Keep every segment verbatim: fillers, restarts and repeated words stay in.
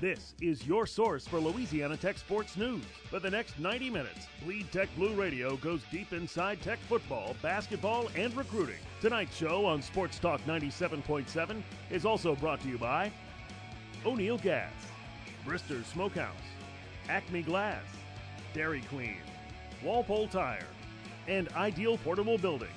This is your source for Louisiana Tech sports news. For the next ninety minutes, Bleed Tech Blue Radio goes deep inside Tech football, basketball, and recruiting. Tonight's show on Sports Talk ninety-seven point seven is also brought to you by O'Neill Gas, Brister's Smokehouse, Acme Glass, Dairy Queen, Walpole Tire, and Ideal Portable Buildings.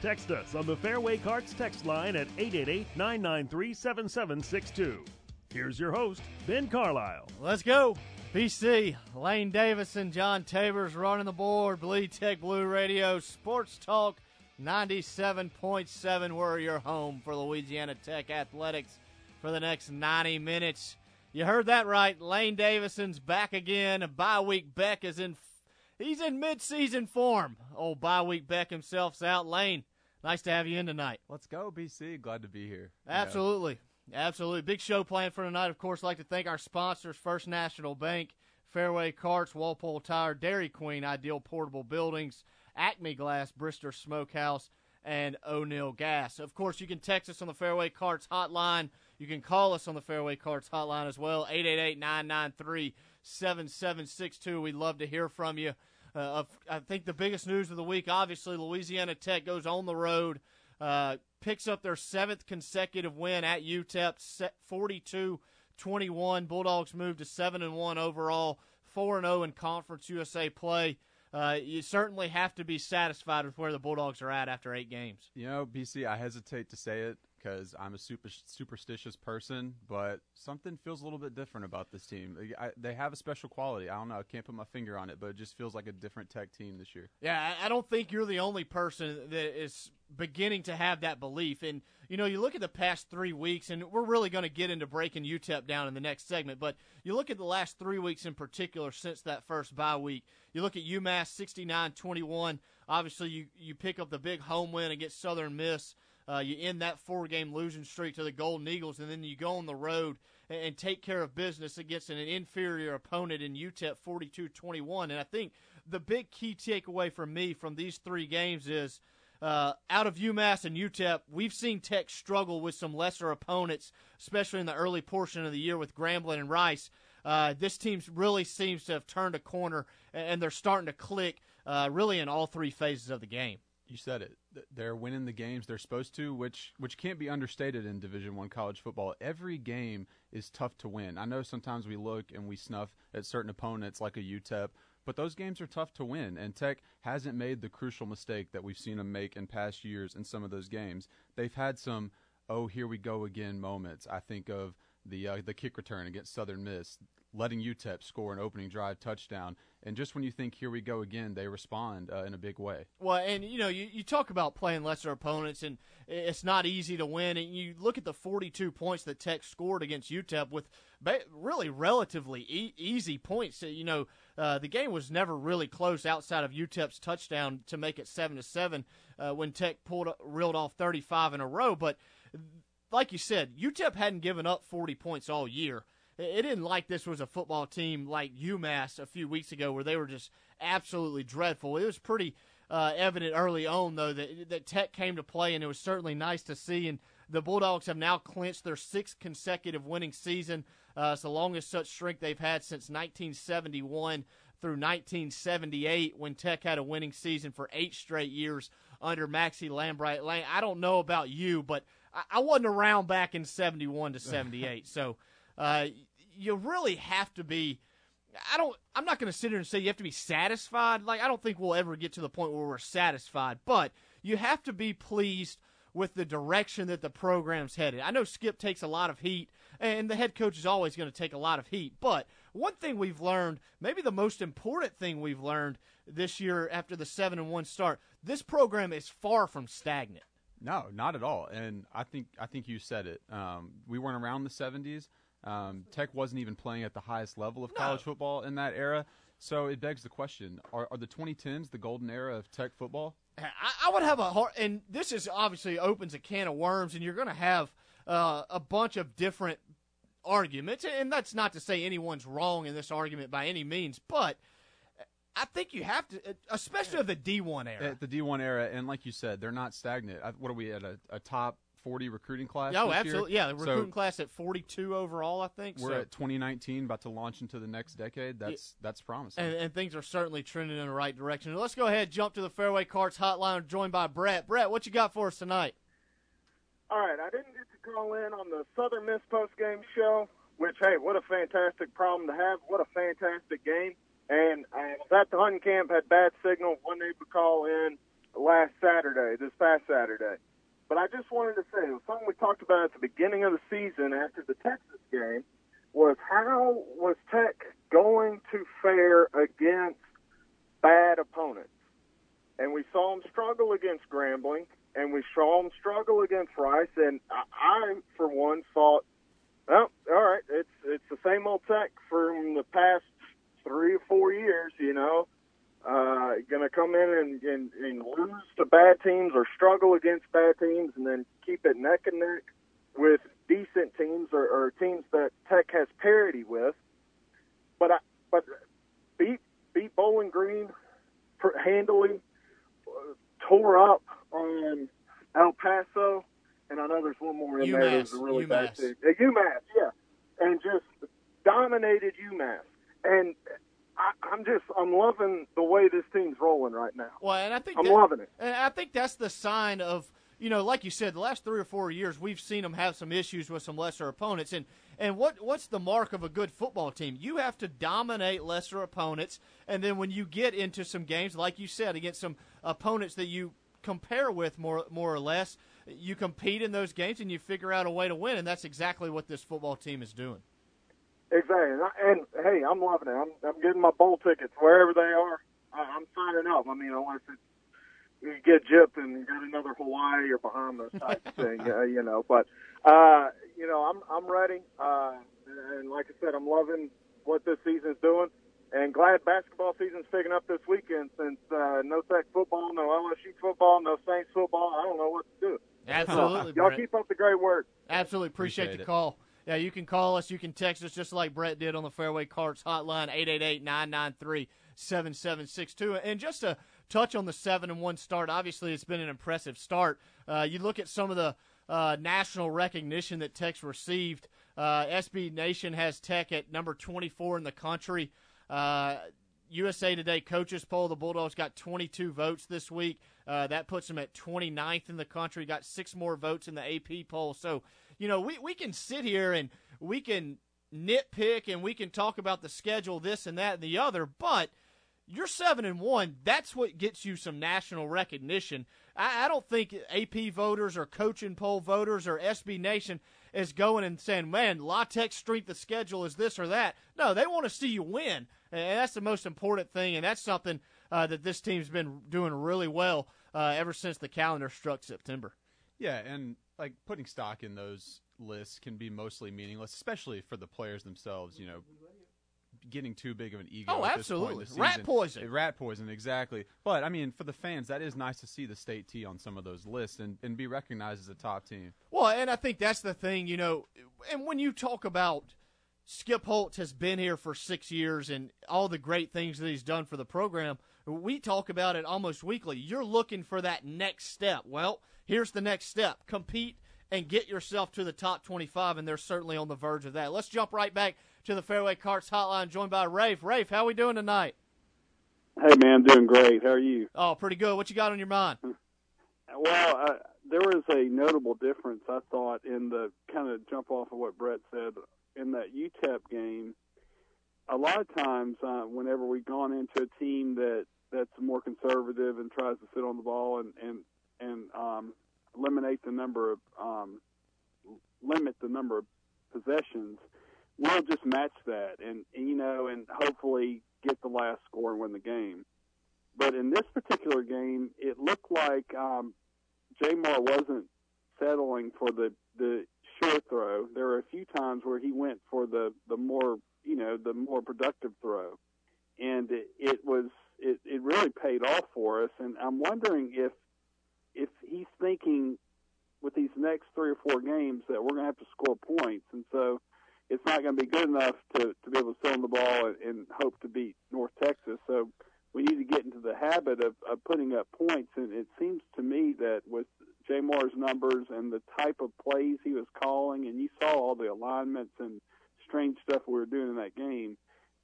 Text us on the Fairway Carts text line at eight eight eight, nine nine three, seven seven six two. Here's your host, Ben Carlisle. Let's go. B C, Lane Davison, John Tabor's running the board. Bleed Tech Blue Radio, Sports Talk ninety-seven point seven. We're your home for Louisiana Tech athletics for the next ninety minutes. You heard that right. Lane Davison's back again. Bye week Beck is in He's in mid-season form. Old bye-week Beck himself's out. Lane, nice to have you in tonight. Let's go, B C. Glad to be here. Absolutely. Yeah. Absolutely. Big show planned for tonight. Of course, I'd like to thank our sponsors, First National Bank, Fairway Carts, Walpole Tire, Dairy Queen, Ideal Portable Buildings, Acme Glass, Brister's Smokehouse, and O'Neill Gas. Of course, you can text us on the Fairway Carts hotline. You can call us on the Fairway Carts hotline as well, eight eight eight, nine nine three, seven seven six two. We'd love to hear from you. Uh, I think the biggest news of the week, obviously, Louisiana Tech goes on the road, uh, picks up their seventh consecutive win at U T E P, forty-two twenty-one. Bulldogs move to seven and one overall, four and oh in Conference U S A play. Uh, you certainly have to be satisfied with where the Bulldogs are at after eight games. You know, B C, I hesitate to say it because I'm a super superstitious person, but something feels a little bit different about this team. I, they have a special quality. I don't know. I can't put my finger on it, but it just feels like a different Tech team this year. Yeah, I don't think you're the only person that is beginning to have that belief. And, you know, you look at the past three weeks, and we're really going to get into breaking U T E P down in the next segment, but you look at the last three weeks in particular since that first bye week. You look at UMass sixty-nine twenty-one. Obviously, you, you pick up the big home win against Southern Miss. Uh, you end that four-game losing streak to the Golden Eagles, and then you go on the road and, and take care of business against an inferior opponent in U T E P, forty-two twenty-one. And I think the big key takeaway for me from these three games is uh, out of UMass and U T E P, we've seen Tech struggle with some lesser opponents, especially in the early portion of the year with Grambling and Rice. Uh, this team really seems to have turned a corner, and they're starting to click uh, really in all three phases of the game. You said it. They're winning the games they're supposed to, which which can't be understated in Division I college football. Every game is tough to win. I know sometimes we look and we snuff at certain opponents like a U T E P, but those games are tough to win, and Tech hasn't made the crucial mistake that we've seen them make in past years in some of those games. They've had some, oh, here we go again moments. I think of the uh, the kick return against Southern Miss, letting U T E P score an opening drive touchdown. And just when you think, here we go again, they respond uh, in a big way. Well, and, you know, you, you talk about playing lesser opponents, and it's not easy to win. And you look at the forty-two points that Tech scored against U T E P with really relatively e- easy points. You know, uh, the game was never really close outside of U T E P's touchdown to make it seven to seven uh, when Tech pulled reeled off thirty-five in a row. But like you said, U T E P hadn't given up forty points all year. It didn't like this was a football team like UMass a few weeks ago where they were just absolutely dreadful. It was pretty uh, evident early on, though, that, that Tech came to play, and it was certainly nice to see. And the Bulldogs have now clinched their sixth consecutive winning season. Uh, it's the longest such streak they've had since nineteen seventy-one through nineteen seventy-eight, when Tech had a winning season for eight straight years under Maxie Lambright. Lane, I don't know about you, but I, I wasn't around back in seventy-one to seventy-eight, so uh, you really have to be – I don't – I'm not going to sit here and say you have to be satisfied. Like, I don't think we'll ever get to the point where we're satisfied. But you have to be pleased with the direction that the program's headed. I know Skip takes a lot of heat, and the head coach is always going to take a lot of heat. But one thing we've learned, maybe the most important thing we've learned this year after the seven and one start, this program is far from stagnant. No, not at all. And I think I think you said it. Um, we weren't around the seventies. Um, Tech wasn't even playing at the highest level of college no. football in that era. So it begs the question, are, are the twenty tens the golden era of Tech football? I, I would have a hard – and this is obviously opens a can of worms, and you're going to have uh, a bunch of different arguments. And that's not to say anyone's wrong in this argument by any means, but – I think you have to, especially of the D one era. At the D one era, and like you said, they're not stagnant. What are we at, a, a top forty recruiting class. Oh, this absolutely. Year. Yeah, the recruiting so class at forty-two overall, I think. We're so. at twenty nineteen, about to launch into the next decade. That's yeah. that's promising. And, and things are certainly trending in the right direction. Let's go ahead and jump to the Fairway Carts hotline, joined by Brett. Brett, what you got for us tonight? All right, I didn't get to call in on the Southern Miss postgame show, which, hey, what a fantastic problem to have. What a fantastic game. And I was at the hunting camp, had bad signal, wasn't able to call in last Saturday, this past Saturday. But I just wanted to say, something we talked about at the beginning of the season after the Texas game was how was Tech going to fare against bad opponents? And we saw them struggle against Grambling. And we saw them struggle against Rice, and I, for one, thought, well, all right, it's it's the same old Tech from the past three or four years, you know, uh, going to come in and, and, and lose to bad teams or struggle against bad teams and then keep it neck and neck with decent teams or, or teams that Tech has parity with. But I, but beat, beat Bowling Green handily, tore up on El Paso, and I know there's one more in UMass, there that's a really UMass. bad thing. Uh, UMass, yeah, and just dominated UMass. And I, I'm just I'm loving the way this team's rolling right now. Well, and I think I'm that, loving it. And I think that's the sign of, you know, like you said, the last three or four years we've seen them have some issues with some lesser opponents. And and what what's the mark of a good football team? You have to dominate lesser opponents, and then when you get into some games, like you said, against some opponents that you compare with more more or less, you compete in those games and you figure out a way to win, and that's exactly what this football team is doing. Exactly. And, I, and hey, I'm loving it. I'm, I'm getting my bowl tickets wherever they are. I, I'm signing up. I mean, unless it's, you get gypped and you got another Hawaii or Bahamas type thing, uh, you know. But uh, you know, I'm I'm ready. Uh, and like I said, I'm loving what this season's doing. And glad basketball season's picking up this weekend since uh, no Tech football, no L S U football, no Saints football. I don't know what to do. Absolutely, so, y'all keep up the great work. Absolutely. Appreciate, Appreciate the it. call. Yeah, you can call us. You can text us just like Brett did on the Fairway Carts hotline, eight eight eight, nine nine three, seven seven six two. And just to touch on the seven and one start, obviously it's been an impressive start. Uh, you look at some of the uh, national recognition that Tech's received. Uh, S B Nation has Tech at number twenty-four in the country. Uh, U S A Today coaches poll, the Bulldogs got twenty-two votes this week. Uh, that puts them at twenty-ninth in the country, got six more votes in the A P poll. So, you know, we, we can sit here and we can nitpick and we can talk about the schedule, this and that and the other, but you're seven and one. That's what gets you some national recognition. I, I don't think A P voters or coaching poll voters or S B Nation is going and saying, man, La Tech's strength of schedule is this or that. No, they want to see you win. And that's the most important thing, and that's something uh, that this team's been doing really well uh, ever since the calendar struck September. Yeah, and like putting stock in those lists can be mostly meaningless, especially for the players themselves, you know, getting too big of an ego. Oh, at absolutely. This point in the season. Rat poison. Rat poison, exactly. But, I mean, for the fans, that is nice to see the state tee on some of those lists and, and be recognized as a top team. Well, and I think that's the thing, you know, and when you talk about Skip Holtz has been here for six years and all the great things that he's done for the program, we talk about it almost weekly. You're looking for that next step. Well, here's the next step. Compete and get yourself to the top twenty-five, and they're certainly on the verge of that. Let's jump right back to the Fairway Carts hotline, joined by Rafe. Rafe, how are we doing tonight? Hey, man, doing great. How are you? Oh, pretty good. What you got on your mind? Well, I, there was a notable difference, I thought, in the kind of jump off of what Brett said. In that U T E P game, a lot of times uh, whenever we've gone into a team that, that's more conservative and tries to sit on the ball and, and, and um, eliminate the number of um, limit the number of possessions, we'll just match that and, you know, and hopefully get the last score and win the game. But in this particular game, it looked like um, J'Mar wasn't settling for the, the short throw. There were a few times where he went for the, the more, you know, the more productive throw. And it, it was, it, it really paid off for us. And I'm wondering if, if he's thinking with these next three or four games that we're going to have to score points. And so it's not going to be good enough to, to be able to sit on the ball and, and hope to beat North Texas. So we need to get into the habit of, of putting up points. And it seems to me that with J'Mar's numbers and the type of plays he was calling, and you saw all the alignments and strange stuff we were doing in that game,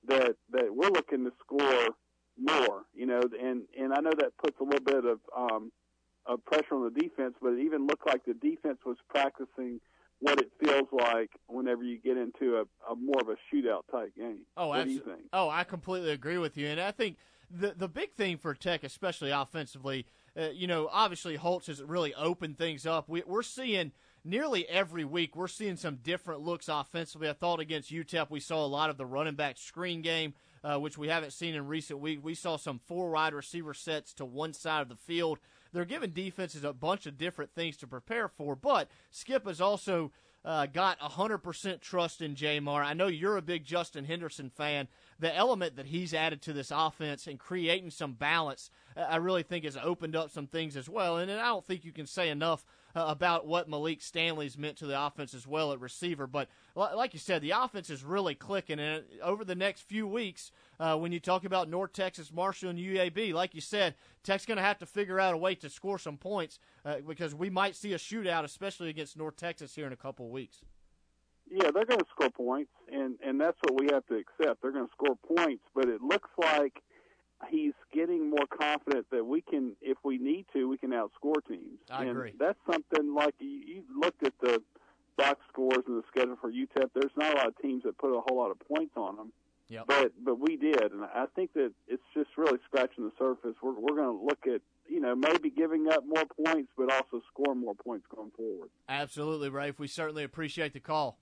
that, that we're looking to score more, you know, and, and I know that puts a little bit of, um, of pressure on the defense, but it even looked like the defense was practicing what it feels like whenever you get into a, a more of a shootout type game. Oh, what absolutely. Do you think? Oh, I completely agree with you, and I think the the big thing for Tech, especially offensively, uh, you know, obviously Holtz has really opened things up. We, we're seeing nearly every week we're seeing some different looks offensively. I thought against U T E P we saw a lot of the running back screen game, uh, which we haven't seen in recent weeks. We saw some four wide receiver sets to one side of the field. They're giving defenses a bunch of different things to prepare for, but Skip has also uh, got one hundred percent trust in J'Mar. I know you're a big Justin Henderson fan. The element that he's added to this offense and creating some balance, I really think has opened up some things as well, and, and I don't think you can say enough uh, about what Malik Stanley's meant to the offense as well at receiver, but l- like you said, the offense is really clicking, and over the next few weeks, uh, when you talk about North Texas, Marshall, and U A B, like you said, Tech's going to have to figure out a way to score some points uh, because we might see a shootout, especially against North Texas here in a couple of weeks. Yeah, they're going to score points, and, and that's what we have to accept. They're going to score points, but it looks like he's getting more confident that we can, if we need to, we can outscore teams. I and agree. That's something like you, you looked at the box scores and the schedule for U T E P. There's not a lot of teams that put a whole lot of points on them, yep. but but we did, and I think that it's just really scratching the surface. We're we're going to look at, you know, maybe giving up more points, but also score more points going forward. Absolutely, Rafe. We certainly appreciate the call.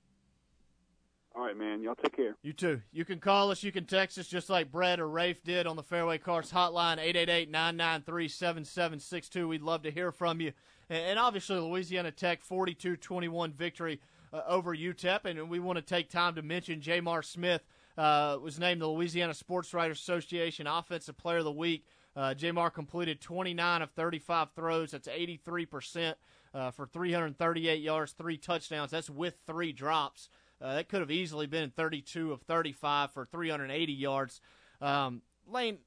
All right, man. Y'all take care. You too. You can call us. You can text us just like Brett or Rafe did on the Fairway Carts hotline, eight eight eight, nine nine three, seven seven six two. We'd love to hear from you. And obviously, Louisiana Tech, forty-two twenty-one victory uh, over U T E P. And we want to take time to mention J'Mar Smith uh, was named the Louisiana Sports Writers Association Offensive Player of the Week. Uh, J'Mar completed twenty-nine of thirty-five throws. That's eighty-three percent uh, for three hundred thirty-eight yards, three touchdowns. That's with three drops. Uh, that could have easily been thirty-two of thirty-five for three hundred eighty yards. Um, Lane,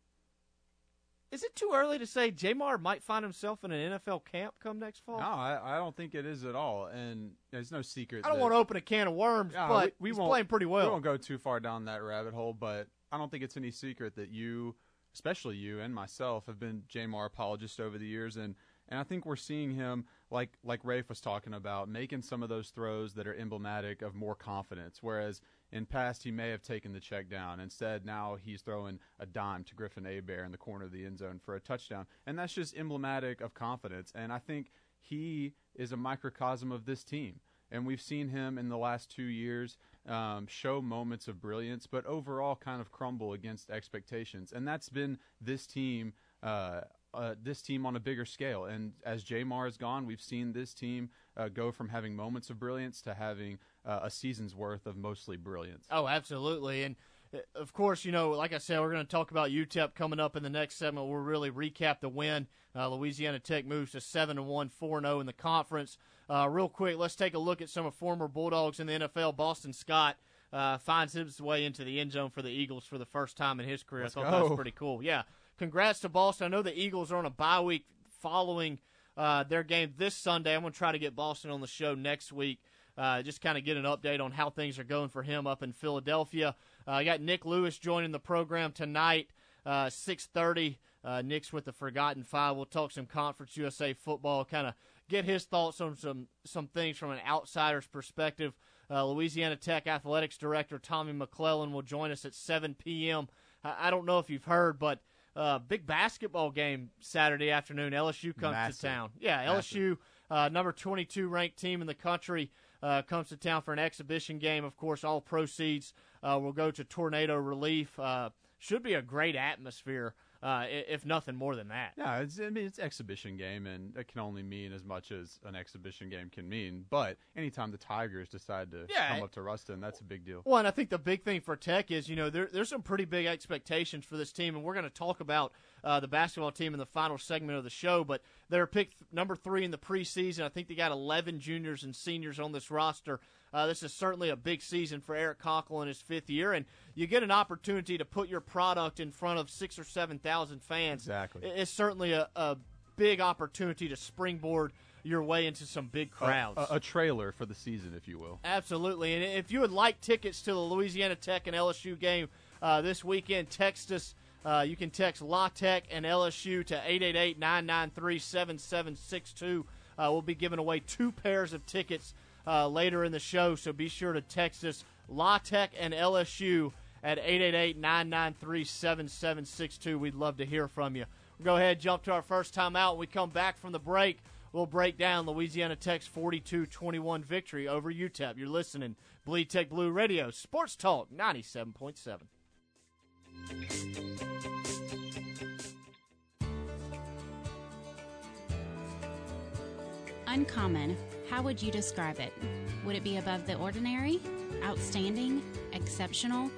is it too early to say J'Mar might find himself in an N F L camp come next fall? No, I, I don't think it is at all, and there's no secret. I don't that, want to open a can of worms, no, but we, we he's won't, playing pretty well. We won't go too far down that rabbit hole, but I don't think it's any secret that you, especially you and myself, have been J'Mar apologists over the years, and And I think we're seeing him, like like Rafe was talking about, making some of those throws that are emblematic of more confidence, whereas in past he may have taken the check down. Instead, now he's throwing a dime to Griffin Abear in the corner of the end zone for a touchdown, and that's just emblematic of confidence. And I think he is a microcosm of this team, and we've seen him in the last two years um, show moments of brilliance, but overall kind of crumble against expectations. And that's been this team uh Uh, this team on a bigger scale. And as J'Mar has gone, we've seen this team uh, go from having moments of brilliance to having uh, a season's worth of mostly brilliance. Oh, absolutely. And, uh, of course, you know, like I said, we're going to talk about U T E P coming up in the next segment. We'll really recap the win. Uh, Louisiana Tech moves to seven and one, four and oh in the conference. Uh, real quick, let's take a look at some of former Bulldogs in the N F L. Boston Scott uh, finds his way into the end zone for the Eagles for the first time in his career. Let's I thought go. That was pretty cool. Yeah. Congrats to Boston. I know the Eagles are on a bye week following uh, their game this Sunday. I'm going to try to get Boston on the show next week, uh, just kind of get an update on how things are going for him up in Philadelphia. I uh, got Nick Lewis joining the program tonight, uh, six thirty. Uh, Nick's with the Forgotten Five. We'll talk some Conference U S A football, kind of get his thoughts on some, some things from an outsider's perspective. Uh, Louisiana Tech Athletics Director Tommy McClelland will join us at seven p.m. I, I don't know if you've heard, but Uh, big basketball game Saturday afternoon. L S U comes Massive. to town. Yeah, Massive. L S U, uh, number twenty-two ranked team in the country, uh, comes to town for an exhibition game. Of course, all proceeds uh, will go to tornado relief. Uh, should be a great atmosphere, uh, if nothing more than that. Yeah, it's, I mean, it's an exhibition game, and it can only mean as much as an exhibition game can mean. But anytime the Tigers decide to yeah, come up to Ruston, that's a big deal. Well, and I think the big thing for Tech is, you know, there, there's some pretty big expectations for this team, and we're going to talk about uh, the basketball team in the final segment of the show. But they're picked number three in the preseason. I think they got eleven juniors and seniors on this roster. Uh, this is certainly a big season for Eric Konkol in his fifth year, and you get an opportunity to put your product in front of six or seven thousand fans. Exactly. It's certainly a, a big opportunity to springboard your way into some big crowds. A, a, a trailer for the season, if you will. Absolutely. And if you would like tickets to the Louisiana Tech and L S U game uh, this weekend, text us. Uh, you can text La Tech and L S U to eight eight eight, nine nine three, seven seven six two. Uh, we'll be giving away two pairs of tickets uh, later in the show, so be sure to text us La Tech and L S U at eight eight eight, nine nine three, seven seven six two. We'd love to hear from you. We'll go ahead, jump to our first time out. When we come back from the break, we'll break down Louisiana Tech's forty-two twenty-one victory over U T E P. You're listening Bleed Tech Blue Radio, Sports Talk ninety-seven point seven. Uncommon. How would you describe it? Would it be above the ordinary? Outstanding? Exceptional?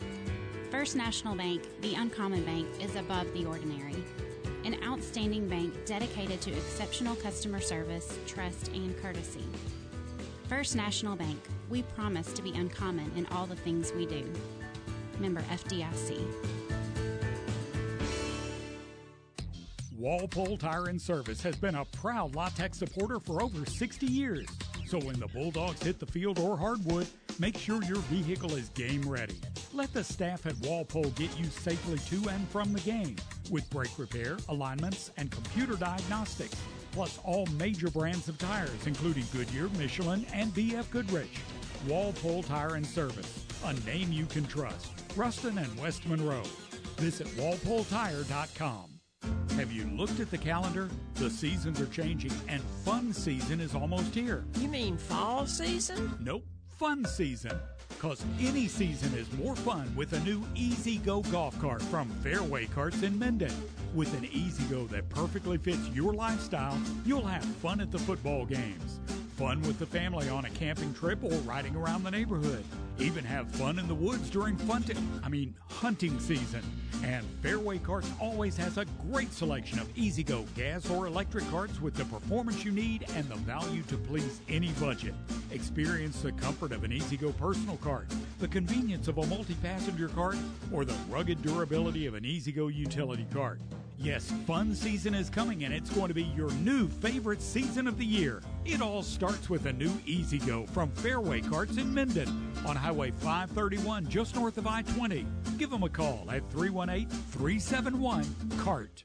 First National Bank, the Uncommon Bank, is above the ordinary. An outstanding bank dedicated to exceptional customer service, trust, and courtesy. First National Bank, we promise to be uncommon in all the things we do. Member F D I C. Walpole Tire and Service has been a proud La Tech supporter for over sixty years. So when the Bulldogs hit the field or hardwood, make sure your vehicle is game ready. Let the staff at Walpole get you safely to and from the game with brake repair, alignments, and computer diagnostics, plus all major brands of tires, including Goodyear, Michelin, and B F Goodrich. Walpole Tire and Service, a name you can trust. Ruston and West Monroe. Visit walpole tire dot com. Have you looked at the calendar? The seasons are changing, and fun season is almost here. You mean fall season? Nope, fun season. Because any season is more fun with a new Easy-Go golf cart from Fairway Carts in Minden. With an Easy-Go that perfectly fits your lifestyle, you'll have fun at the football games, fun with the family on a camping trip or riding around the neighborhood. Even have fun in the woods during fun t- I mean, hunting season. And Fairway Carts always has a great selection of easy-go gas or electric carts with the performance you need and the value to please any budget. Experience the comfort of an easy-go personal cart, the convenience of a multi-passenger cart, or the rugged durability of an easy-go utility cart. Yes, fun season is coming, and it's going to be your new favorite season of the year. It all starts with a new Easy-Go from Fairway Carts in Minden on Highway five thirty-one just north of I twenty. Give them a call at three one eight, three seven one, C A R T.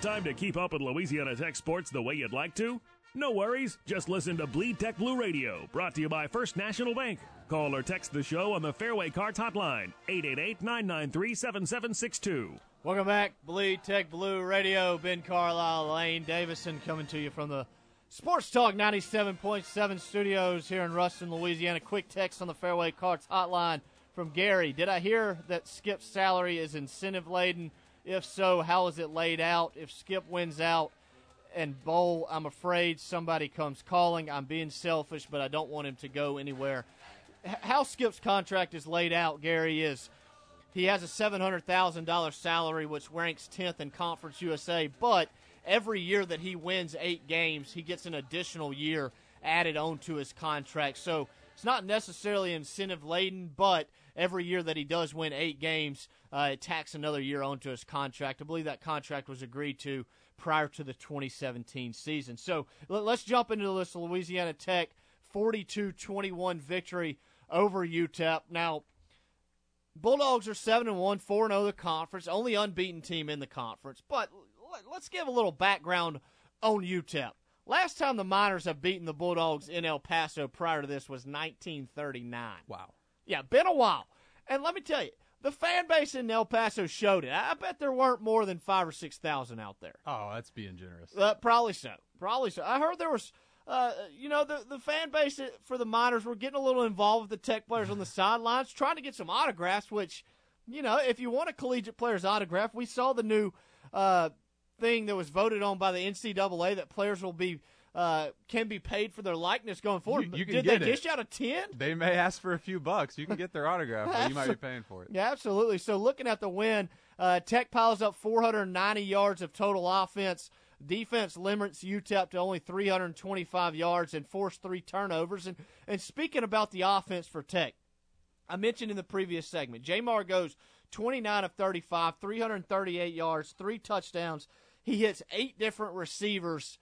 Time to keep up with Louisiana Tech sports the way you'd like to? No worries. Just listen to Bleed Tech Blue Radio, brought to you by First National Bank. Call or text the show on the Fairway Carts hotline, eight eight eight, nine nine three, seven seven six two. Welcome back, Bleed Tech Blue Radio. Ben Carlisle, Lane Davison, coming to you from the Sports Talk ninety-seven point seven studios here in Ruston, Louisiana. Quick text on the Fairway Carts hotline from Gary. Did I hear that Skip's salary is incentive-laden? If so, how is it laid out? If Skip wins out and bowl, I'm afraid somebody comes calling. I'm being selfish, but I don't want him to go anywhere. H- how Skip's contract is laid out, Gary, is he has a seven hundred thousand dollars salary, which ranks tenth in Conference U S A, but every year that he wins eight games, he gets an additional year added on to his contract. So it's not necessarily incentive-laden, but every year that he does win eight games, uh, it tacks another year onto his contract. I believe that contract was agreed to prior to the twenty seventeen season. So l- let's jump into this Louisiana Tech forty-two twenty-one victory over U T E P. Now, Bulldogs are seven and one, four and oh the conference, only unbeaten team in the conference. But l- let's give a little background on U T E P. Last time the Miners have beaten the Bulldogs in El Paso prior to this was nineteen thirty-nine. Wow. Yeah, been a while. And let me tell you, the fan base in El Paso showed it. I bet there weren't more than five or six thousand out there. Oh, that's being generous. Uh, probably so. Probably so. I heard there was, uh, you know, the, the fan base for the Miners were getting a little involved with the Tech players on the sidelines, trying to get some autographs, which, you know, if you want a collegiate player's autograph, we saw the new uh, thing that was voted on by the N C double A that players will be, Uh, can be paid for their likeness going forward. You, you Did they it. dish out a ten? They may ask for a few bucks. You can get their autograph, but you might be paying for it. Yeah, absolutely. So looking at the win, uh, Tech piles up four hundred ninety yards of total offense. Defense limits U T E P to only three hundred twenty-five yards and forced three turnovers. And, and speaking about the offense for Tech, I mentioned in the previous segment, J'Mar goes twenty-nine of thirty-five, three hundred thirty-eight yards, three touchdowns. He hits eight different receivers.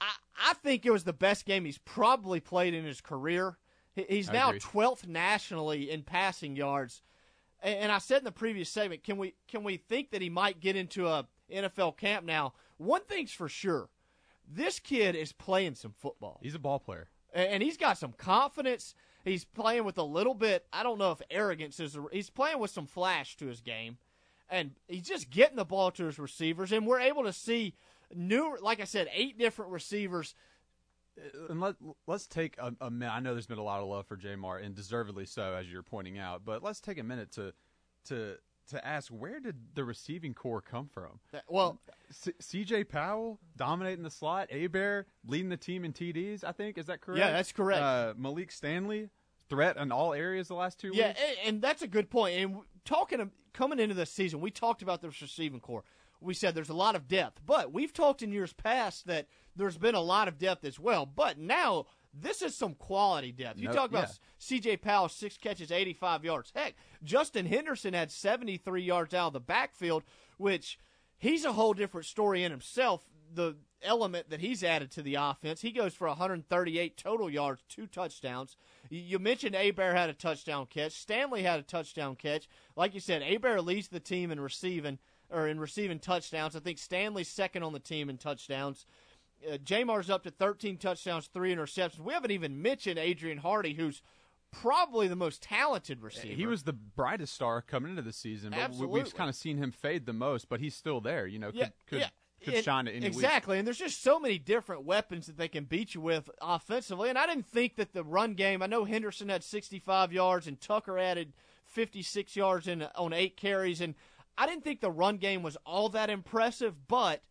I, I think it was the best game he's probably played in his career. He's now twelfth nationally in passing yards. And I said in the previous segment, can we can we think that he might get into a N F L camp now? One thing's for sure, this kid is playing some football. He's a ball player. And he's got some confidence. He's playing with a little bit, I don't know if arrogance is, he's playing with some flash to his game. And he's just getting the ball to his receivers. And we're able to see new, like I said, eight different receivers. And let, let's take a, a minute. I know there's been a lot of love for J'Mar, and deservedly so, as you're pointing out. But let's take a minute to to to ask, where did the receiving core come from? Well, C J. Powell dominating the slot, Abear leading the team in T Ds, I think. Is that correct? Yeah, that's correct. Uh, Malik Stanley, threat in all areas the last two yeah, weeks. Yeah, and, and that's a good point. And talking of, coming into this season, we talked about the receiving core. We said there's a lot of depth, but we've talked in years past that there's been a lot of depth as well. But now this is some quality depth. You nope, talk about yeah. C J. Powell, six catches, eighty-five yards. Heck, Justin Henderson had seventy-three yards out of the backfield, which he's a whole different story in himself, the element that he's added to the offense. He goes for one hundred thirty-eight total yards, two touchdowns. You mentioned Abear had a touchdown catch. Stanley had a touchdown catch. Like you said, Abear leads the team in receiving. or in receiving touchdowns. I think Stanley's second on the team in touchdowns. Uh, J'Mar's up to thirteen touchdowns, three interceptions. We haven't even mentioned Adrian Hardy, who's probably the most talented receiver. He was the brightest star coming into the season, but Absolutely. we've kind of seen him fade the most, but he's still there. You know, could, yeah, could, yeah. could and, shine at any Exactly, week. And there's just so many different weapons that they can beat you with offensively, and I didn't think that the run game, I know Henderson had sixty-five yards and Tucker added fifty-six yards in, on eight carries, and I didn't think the run game was all that impressive, but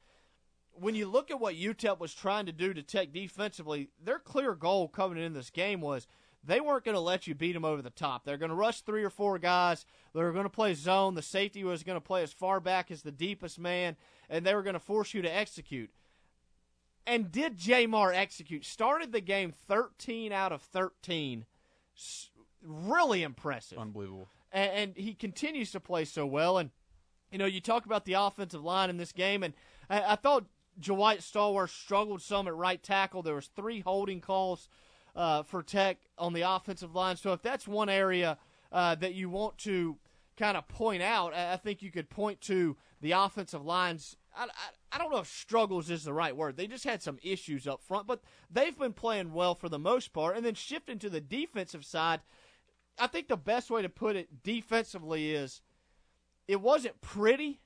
when you look at what U T E P was trying to do to Tech defensively, their clear goal coming in this game was they weren't going to let you beat them over the top. They're going to rush three or four guys. They were going to play zone. The safety was going to play as far back as the deepest man, and they were going to force you to execute. And did J'Mar execute? Started the game thirteen out of thirteen. Really impressive. Unbelievable. And, and he continues to play so well, and you know, you talk about the offensive line in this game, and I, I thought Jawhite Stallworth struggled some at right tackle. There was three holding calls uh, for Tech on the offensive line. So if that's one area uh, that you want to kind of point out, I, I think you could point to the offensive line's I, I, I don't know if struggles is the right word. They just had some issues up front, but they've been playing well for the most part. And then shifting to the defensive side, I think the best way to put it defensively is, it wasn't pretty,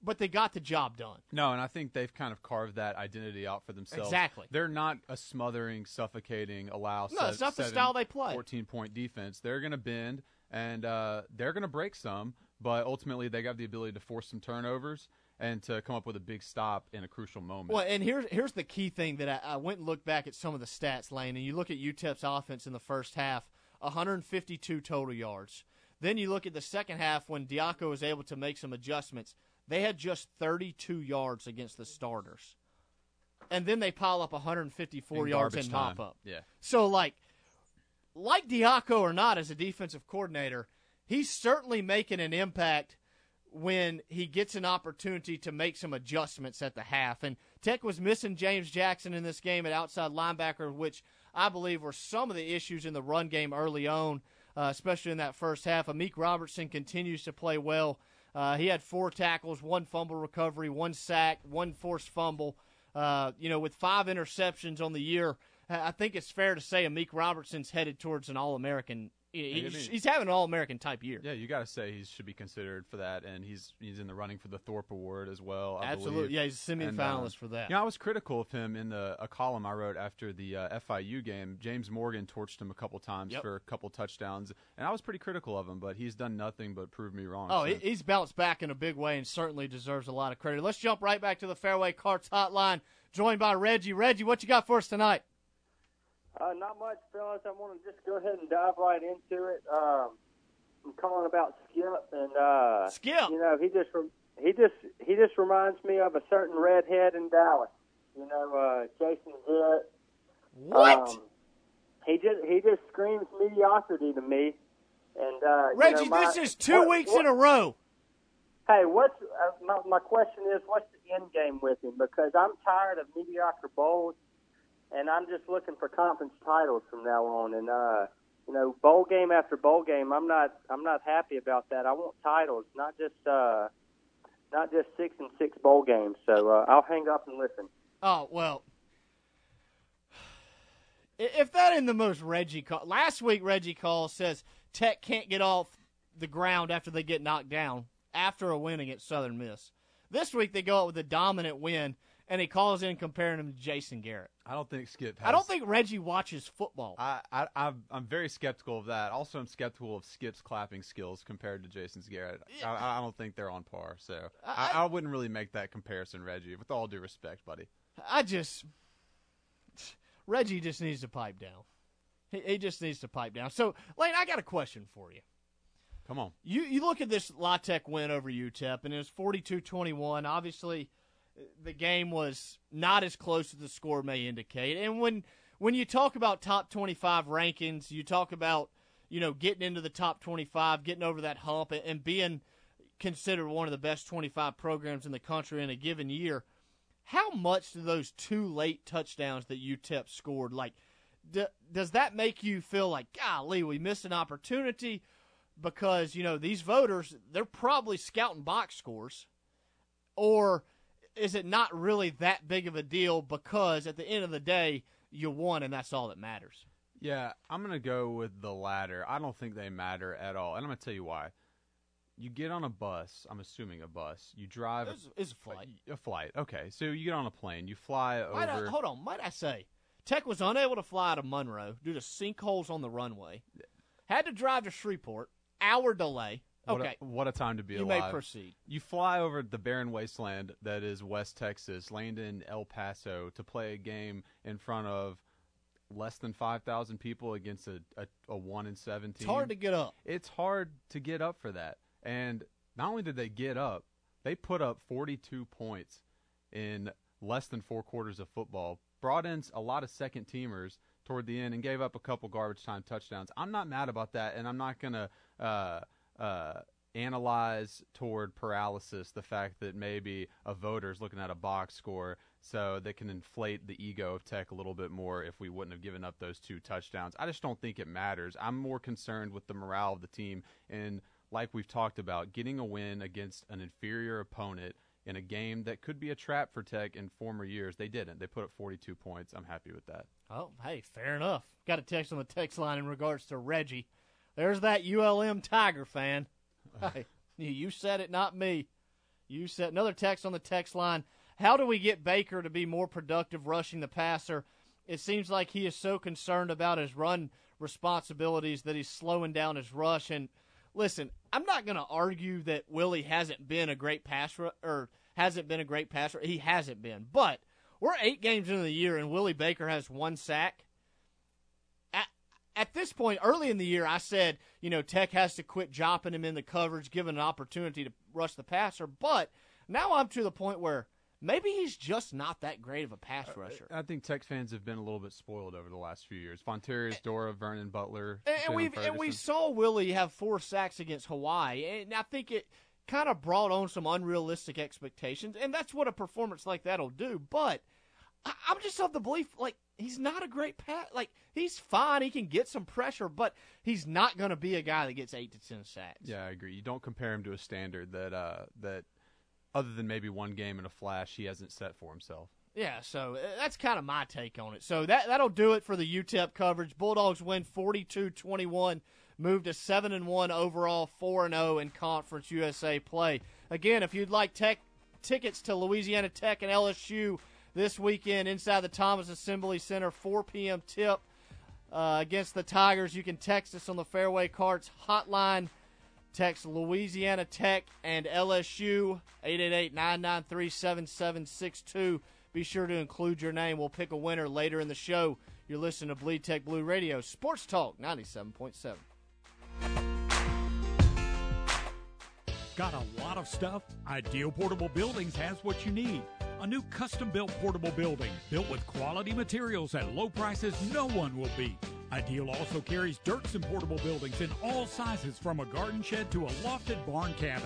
but they got the job done. No, and I think they've kind of carved that identity out for themselves. Exactly. They're not a smothering, suffocating, allow no, it's not the style they play. fourteen-point defense. They're going to bend, and uh, they're going to break some, but ultimately they got the ability to force some turnovers and to come up with a big stop in a crucial moment. Well, and here's, here's the key thing that I, I went and looked back at some of the stats, Lane, and you look at U T E P's offense in the first half, one hundred fifty-two total yards. Then you look at the second half when Diaco was able to make some adjustments. They had just thirty-two yards against the starters. And then they pile up one hundred fifty-four in yards and mop up. Yeah. So, like, like Diaco or not as a defensive coordinator, he's certainly making an impact when he gets an opportunity to make some adjustments at the half. And Tech was missing James Jackson in this game at outside linebacker, which I believe were some of the issues in the run game early on. Uh, especially in that first half. Amik Robertson continues to play well. Uh, he had four tackles, one fumble recovery, one sack, one forced fumble. Uh, you know, with five interceptions on the year, I think it's fair to say Amik Robertson's headed towards an All-American. He's, I mean, he's having an All-American type year. Yeah, you got to say he should be considered for that, and he's he's in the running for the Thorpe Award as well. I Absolutely, believe. Yeah, he's a semi-finalist uh, for that. Yeah, you know, I was critical of him in the a column I wrote after the uh, F I U game. James Morgan torched him a couple times yep. for a couple touchdowns, and I was pretty critical of him, but he's done nothing but prove me wrong. Oh, so. He's bounced back in a big way and certainly deserves a lot of credit. Let's jump right back to the Fairway Carts Hotline, joined by Reggie. Reggie, what you got for us tonight? Uh, not much, fellas. I want to just go ahead and dive right into it. Um, I'm calling about Skip. and uh, Skip! You know, he just, he just he just reminds me of a certain redhead in Dallas. You know, uh, Jason Vitt. What? Um, he just he just screams mediocrity to me. And uh, Reggie, you know, my, this is two what, weeks what, in a row. Hey, what's uh, my, my question is, what's the end game with him? Because I'm tired of mediocre bowls, and I'm just looking for conference titles from now on. And uh, you know, bowl game after bowl game, I'm not I'm not happy about that. I want titles, not just uh, not just six and six bowl games. So uh, I'll hang up and listen. Oh well, if that isn't the most Reggie call last week, Reggie Call says Tech can't get off the ground after they get knocked down. After a win against Southern Miss. This week they go out with a dominant win, and he calls in comparing him to Jason Garrett. I don't think Skip has. I don't think Reggie watches football. I, I, I'm, I'm very skeptical of that. Also, I'm skeptical of Skip's clapping skills compared to Jason's Garrett. I, I don't think they're on par, so I, I, I wouldn't really make that comparison, Reggie, with all due respect, buddy. I just – Reggie just needs to pipe down. He, he just needs to pipe down. So, Lane, I got a question for you. Come on. You you look at this La Tech win over U T E P, and it was forty-two twenty-one. Obviously, the game was not as close as the score may indicate. And when when you talk about top twenty-five rankings, you talk about, you know, getting into the top twenty-five, getting over that hump, and being considered one of the best twenty-five programs in the country in a given year, how much do those two late touchdowns that U T E P scored, like, do, does that make you feel like, golly, we missed an opportunity? Because, you know, these voters, they're probably scouting box scores. Or is it not really that big of a deal because at the end of the day, you won and that's all that matters? Yeah, I'm going to go with the latter. I don't think they matter at all. And I'm going to tell you why. You get on a bus, I'm assuming a bus. You drive. It's, it's a flight. A, a flight, okay. So you get on a plane. You fly might over. I, hold on, might I say, Tech was unable to fly to Monroe due to sinkholes on the runway. Had to drive to Shreveport. Hour delay. Okay. What a, what a time to be you alive. You may proceed. You fly over the barren wasteland that is West Texas, land in El Paso, to play a game in front of less than five thousand people against a, a, a one and seven team. It's hard to get up. It's hard to get up for that. And not only did they get up, they put up forty-two points in less than four quarters of football, brought in a lot of second-teamers toward the end, and gave up a couple garbage time touchdowns. I'm not mad about that, and I'm not going to uh, uh, analyze toward paralysis the fact that maybe a voter's looking at a box score so they can inflate the ego of Tech a little bit more if we wouldn't have given up those two touchdowns. I just don't think it matters. I'm more concerned with the morale of the team, and like we've talked about, getting a win against an inferior opponent in a game that could be a trap for Tech in former years. They didn't. They put up forty-two points. I'm happy with that. Oh, hey, fair enough. Got a text on the text line in regards to Reggie. There's that U L M Tiger fan. Hey, you said it, not me. You said another text on the text line. How do we get Baker to be more productive rushing the passer? It seems like he is so concerned about his run responsibilities that he's slowing down his rush. And listen, I'm not going to argue that Willie hasn't been a great passer or hasn't been a great passer. He hasn't been. But we're eight games into the year, and Willie Baker has one sack. At, at this point, early in the year, I said, you know, Tech has to quit jopping him in the coverage, giving an opportunity to rush the passer. But now I'm to the point where maybe he's just not that great of a pass rusher. I think Tech fans have been a little bit spoiled over the last few years. Fonterius, Dora, Vernon Butler, and we and we saw Willie have four sacks against Hawaii, and I think it kind of brought on some unrealistic expectations, and that's what a performance like that'll do. But I, I'm just of the belief, like, he's not a great pass. Like, he's fine. He can get some pressure, but he's not going to be a guy that gets eight to ten sacks. Yeah, I agree. You don't compare him to a standard that uh, that. Other than maybe one game in a flash, he hasn't set for himself. Yeah, so that's kind of my take on it. So that, that'll do it for the U T E P coverage. Bulldogs win forty-two twenty-one, move to seven and one overall, four and oh in Conference U S A play. Again, if you'd like tech, tickets to Louisiana Tech and L S U this weekend inside the Thomas Assembly Center, four p.m. tip uh, against the Tigers, you can text us on the Fairway Carts hotline. Text Louisiana Tech and L S U, eight eight eight, nine nine three, seven seven six two. Be sure to include your name. We'll pick a winner later in the show. You're listening to Bleed Tech Blue Radio, Sports Talk ninety-seven point seven. Got a lot of stuff? Ideal Portable Buildings has what you need. A new custom-built portable building built with quality materials at low prices no one will beat. Ideal also carries Dirksen portable buildings in all sizes from a garden shed to a lofted barn cabin.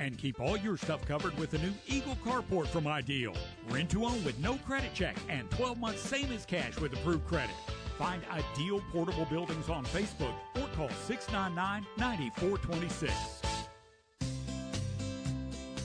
And keep all your stuff covered with the new Eagle Carport from Ideal. Rent to own with no credit check and twelve months same as cash with approved credit. Find Ideal Portable Buildings on Facebook or call six nine nine, nine four two six.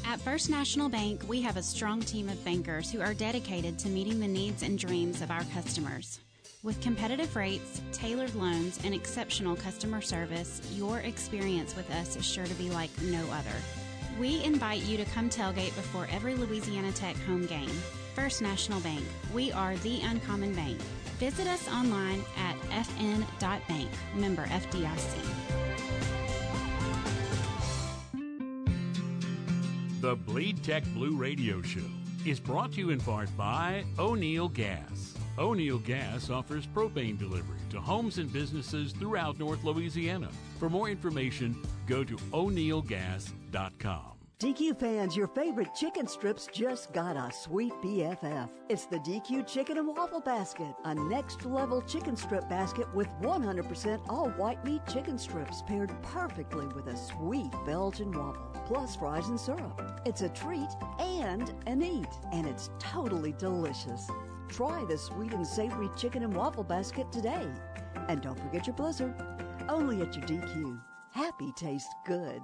At First National Bank, we have a strong team of bankers who are dedicated to meeting the needs and dreams of our customers. With competitive rates, tailored loans, and exceptional customer service, your experience with us is sure to be like no other. We invite you to come tailgate before every Louisiana Tech home game. First National Bank. We are the uncommon bank. Visit us online at f n dot bank. Member F D I C. The Bleed Tech Blue Radio Show is brought to you in part by O'Neill Gas. O'Neill Gas offers propane delivery to homes and businesses throughout North Louisiana. For more information, go to o'neill gas dot com. D Q fans, your favorite chicken strips just got a sweet B F F. It's the D Q Chicken and Waffle Basket, a next-level chicken strip basket with one hundred percent all-white meat chicken strips paired perfectly with a sweet Belgian waffle, plus fries and syrup. It's a treat and an eat, and it's totally delicious. Try the sweet and savory Chicken and Waffle Basket today. And don't forget your Blizzard, only at your D Q. Happy tastes good.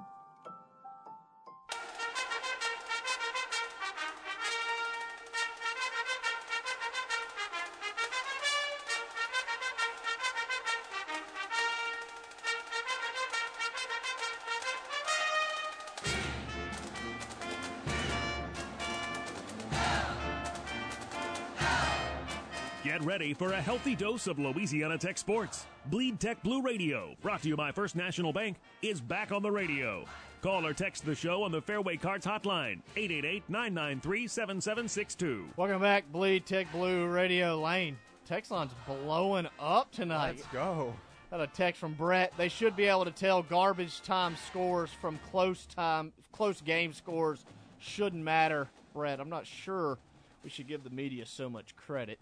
Ready for a healthy dose of Louisiana Tech sports. Bleed Tech Blue Radio, brought to you by First National Bank, is back on the radio. Call or text the show on the Fairway Carts hotline, eight eight eight, nine nine three, seven seven six two. Welcome back, Bleed Tech Blue Radio. Lane, text line's blowing up tonight. Let's go. Got a text from Brett. They should be able to tell garbage time scores from close time, close game scores. Shouldn't matter, Brett. I'm not sure we should give the media so much credit.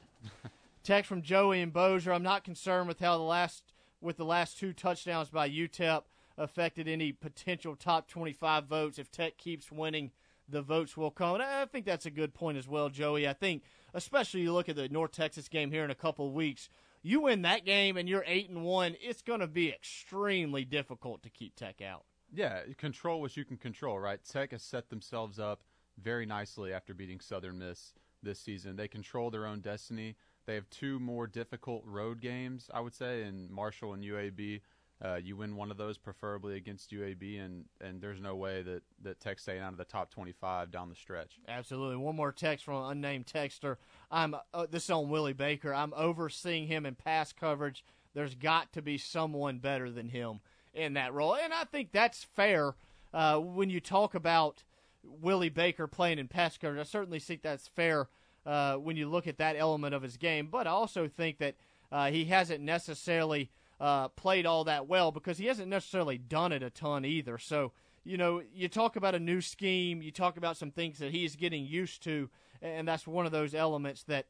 Text from Joey and Bozier. I'm not concerned with how the last with the last two touchdowns by U T E P affected any potential top twenty-five votes. If Tech keeps winning, the votes will come. And I think that's a good point as well, Joey. I think, especially you look at the North Texas game here in a couple of weeks, you win that game and you're eight and one. It's going to be extremely difficult to keep Tech out. Yeah, control what you can control, right? Tech has set themselves up very nicely after beating Southern Miss this season. They control their own destiny. They have two more difficult road games, I would say, in Marshall and U A B. Uh, you win one of those, preferably against U A B, and, and there's no way that, that Tech's staying out of the top twenty-five down the stretch. Absolutely. One more text from an unnamed texter. I'm uh, this is on Willie Baker. I'm overseeing him in pass coverage. There's got to be someone better than him in that role. And I think that's fair uh, when you talk about Willie Baker playing in pass coverage. I certainly think that's fair. Uh, when you look at that element of his game. But I also think that uh, he hasn't necessarily uh, played all that well because he hasn't necessarily done it a ton either. So, you know, you talk about a new scheme, you talk about some things that he's getting used to, and that's one of those elements that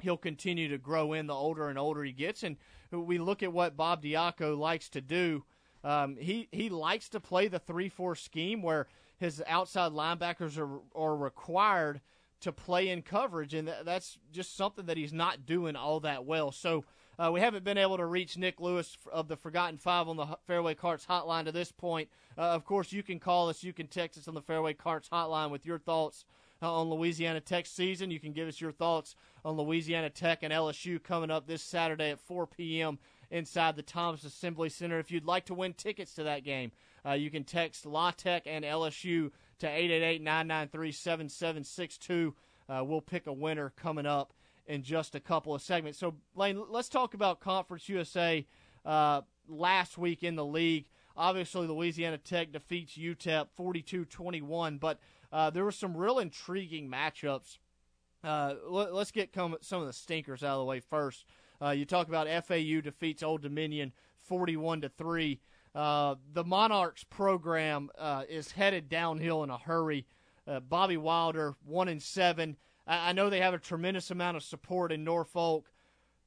he'll continue to grow in the older and older he gets. And we look at what Bob Diaco likes to do. Um, he, he likes to play the three four scheme where his outside linebackers are, are required to play in coverage, and that's just something that he's not doing all that well. So uh, we haven't been able to reach Nick Lewis of the Forgotten Five on the Fairway Carts hotline to this point. Uh, of course, you can call us. You can text us on the Fairway Carts hotline with your thoughts uh, on Louisiana Tech season. You can give us your thoughts on Louisiana Tech and L S U coming up this Saturday at four p.m. inside the Thomas Assembly Center. If you'd like to win tickets to that game, uh, you can text La Tech and L S U to eight eight eight, nine nine three, seven seven six two. Uh, we'll pick a winner coming up in just a couple of segments. So, Lane, let's talk about Conference U S A uh, last week in the league. Obviously, Louisiana Tech defeats U T E P forty-two twenty-one, but uh, there were some real intriguing matchups. Uh, let, let's get come, some of the stinkers out of the way first. Uh, you talk about F A U defeats Old Dominion forty-one to three. Uh, the Monarchs program uh, is headed downhill in a hurry. Uh, Bobby Wilder, one and seven. I, I know they have a tremendous amount of support in Norfolk.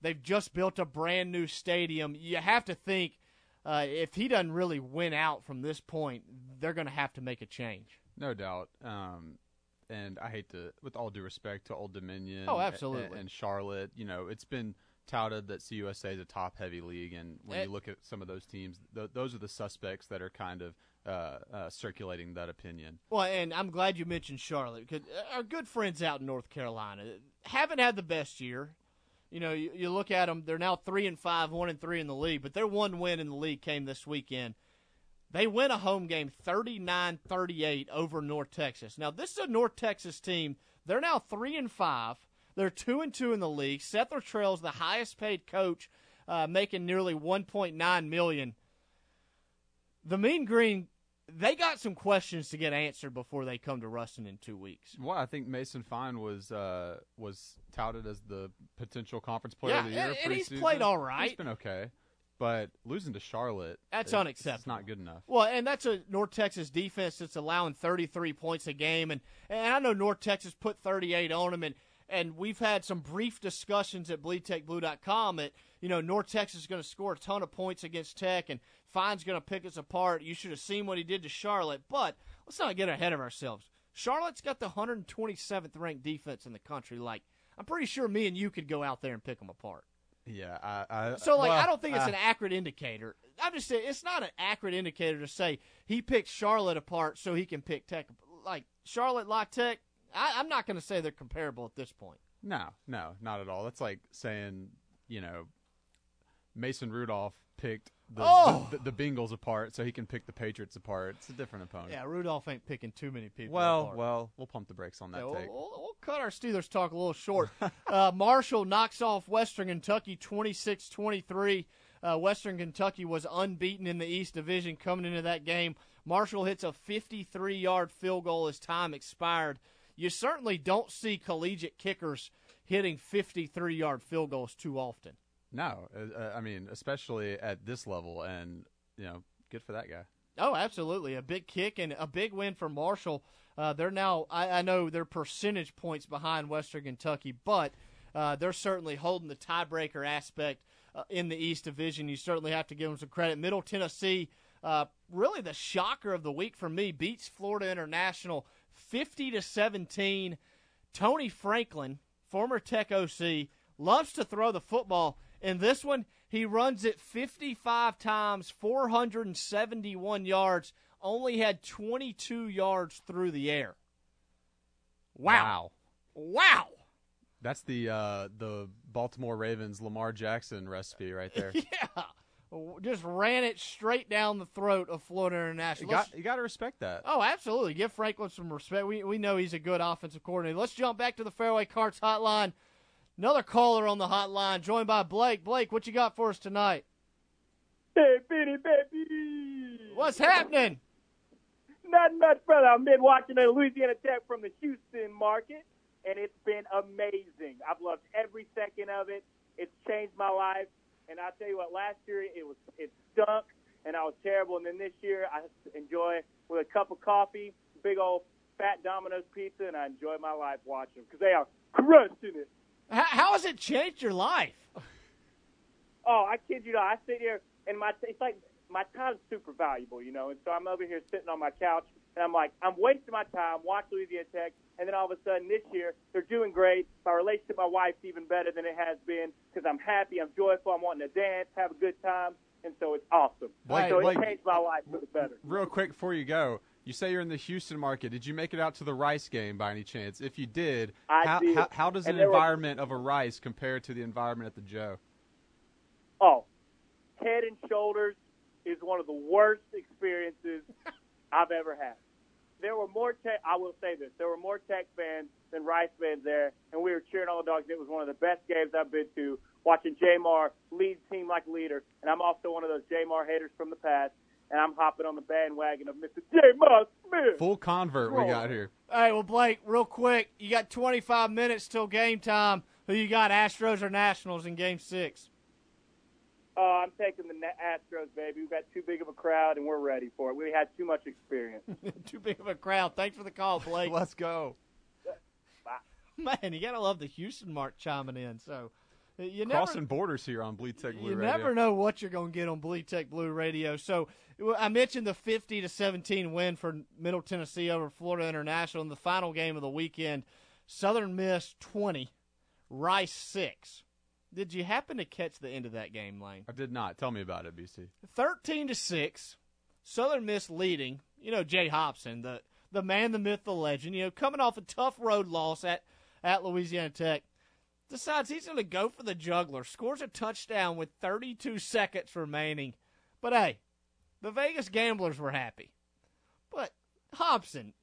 They've just built a brand new stadium. You have to think uh, if he doesn't really win out from this point, they're going to have to make a change. No doubt. Um, and I hate to, with all due respect to Old Dominion oh, absolutely. And, and Charlotte, you know, it's been touted that C U S A is a top-heavy league, and when it, you look at some of those teams, th- those are the suspects that are kind of uh, uh, circulating that opinion. Well, and I'm glad you mentioned Charlotte, because our good friends out in North Carolina haven't had the best year. You know, you, you look at them, they're now three and five, one and three in the league, but their one win in the league came this weekend. They win a home game thirty-nine thirty-eight over North Texas. Now, this is a North Texas team. They're now three and five. They're two and two in the league. Seth Luttrell's the highest-paid coach, uh, making nearly one point nine million dollars. The Mean Green, they got some questions to get answered before they come to Ruston in two weeks. Well, I think Mason Fine was uh, was touted as the potential conference player yeah, of the year. And, and he's played all right. He's been okay. But losing to Charlotte, that's it, unacceptable. It's not good enough. Well, and that's a North Texas defense that's allowing thirty-three points a game. And, and I know North Texas put thirty-eight on them, and, and we've had some brief discussions at bleed tech blue dot com that, you know, North Texas is going to score a ton of points against Tech, and Fine's going to pick us apart. You should have seen what he did to Charlotte. But let's not get ahead of ourselves. Charlotte's got the one hundred twenty-seventh ranked defense in the country. Like, I'm pretty sure me and you could go out there and pick them apart. Yeah, I, I so like well, I don't think it's I, an accurate indicator. I'm just saying it's not an accurate indicator to say he picked Charlotte apart so he can pick Tech. Like Charlotte, Lock Tech, I, I'm not going to say they're comparable at this point. No, no, not at all. That's like saying you know Mason Rudolph picked the, oh! the, the the Bengals apart so he can pick the Patriots apart. It's a different opponent. Yeah, Rudolph ain't picking too many people. Well, apart. well, we'll pump the brakes on that. Yeah, take. We'll, we'll, cut our Steelers talk a little short. uh, Marshall knocks off Western Kentucky twenty-six twenty-three. Uh, Western Kentucky was unbeaten in the East Division coming into that game. Marshall hits a fifty-three yard field goal as time expired. You certainly don't see collegiate kickers hitting fifty-three yard field goals too often. No. Uh, I mean, especially at this level, and, you know, good for that guy. Oh, absolutely. A big kick and a big win for Marshall. Uh, they're now, I, I know they're percentage points behind Western Kentucky, but uh, they're certainly holding the tiebreaker aspect uh, in the East Division. You certainly have to give them some credit. Middle Tennessee, uh, really the shocker of the week for me, beats Florida International fifty to seventeen. Tony Franklin, former Tech O C, loves to throw the football. In this one, he runs it fifty-five times, four hundred seventy-one yards. Only had twenty-two yards through the air. Wow. Wow. wow. That's the uh, the Baltimore Ravens Lamar Jackson recipe right there. Yeah. Just ran it straight down the throat of Florida International. You got, you got to respect that. Oh, absolutely. Give Franklin some respect. We, we know he's a good offensive coordinator. Let's jump back to the Fairway Carts hotline. Another caller on the hotline, joined by Blake. Blake, what you got for us tonight? Hey, Benny, baby. What's happening? Not much, brother. I've been watching the Louisiana Tech from the Houston market, and it's been amazing. I've loved every second of it. It's changed my life. And I'll tell you what, last year it was it stunk, and I was terrible. And then this year I enjoy with a cup of coffee, big old fat Domino's pizza, and I enjoy my life watching them because they are crushing it. How, how has it changed your life? Oh, I kid you not. I sit here, and my it's like – my time's super valuable, you know, and so I'm over here sitting on my couch, and I'm like, I'm wasting my time watching Louisiana Tech, and then all of a sudden this year they're doing great. My relationship with my wife's even better than it has been because I'm happy, I'm joyful, I'm wanting to dance, have a good time, and so it's awesome. Blake, so it Blake, changed my life for the better. Real quick before you go, you say you're in the Houston market. Did you make it out to the Rice game by any chance? If you did, I how, did. how, how does and the environment were... of a Rice compare to the environment at the Joe? Oh, head and shoulders. Is one of the worst experiences I've ever had. There were more Tech, I will say this, there were more Tech fans than Rice fans there, and we were cheering all the dogs. It was one of the best games I've been to, watching J'Mar lead team like a leader, and I'm also one of those J'Mar haters from the past, and I'm hopping on the bandwagon of Mister J'Mar Smith. Full convert we got here. All right, well, Blake, real quick, you got twenty-five minutes till game time. Who you got, Astros or Nationals in Game six? Uh, I'm taking the Astros, baby. We've got too big of a crowd, and we're ready for it. We had too much experience. Too big of a crowd. Thanks for the call, Blake. Let's go. Bye. Man, you got to love the Houston mark chiming in. So, you never, Crossing borders here on Bleed Tech Blue you Radio. You never know what you're going to get on Bleed Tech Blue Radio. So, I mentioned the fifty to seventeen win for Middle Tennessee over Florida International in the final game of the weekend. Southern Miss twenty, Rice six. Did you happen to catch the end of that game, Lane? I did not. Tell me about it, B C. thirteen to six, Southern Miss leading. You know, Jay Hobson, the the man, the myth, the legend, you know, coming off a tough road loss at, at Louisiana Tech, decides he's going to go for the juggler, scores a touchdown with thirty-two seconds remaining. But, hey, the Vegas gamblers were happy. But, Hobson,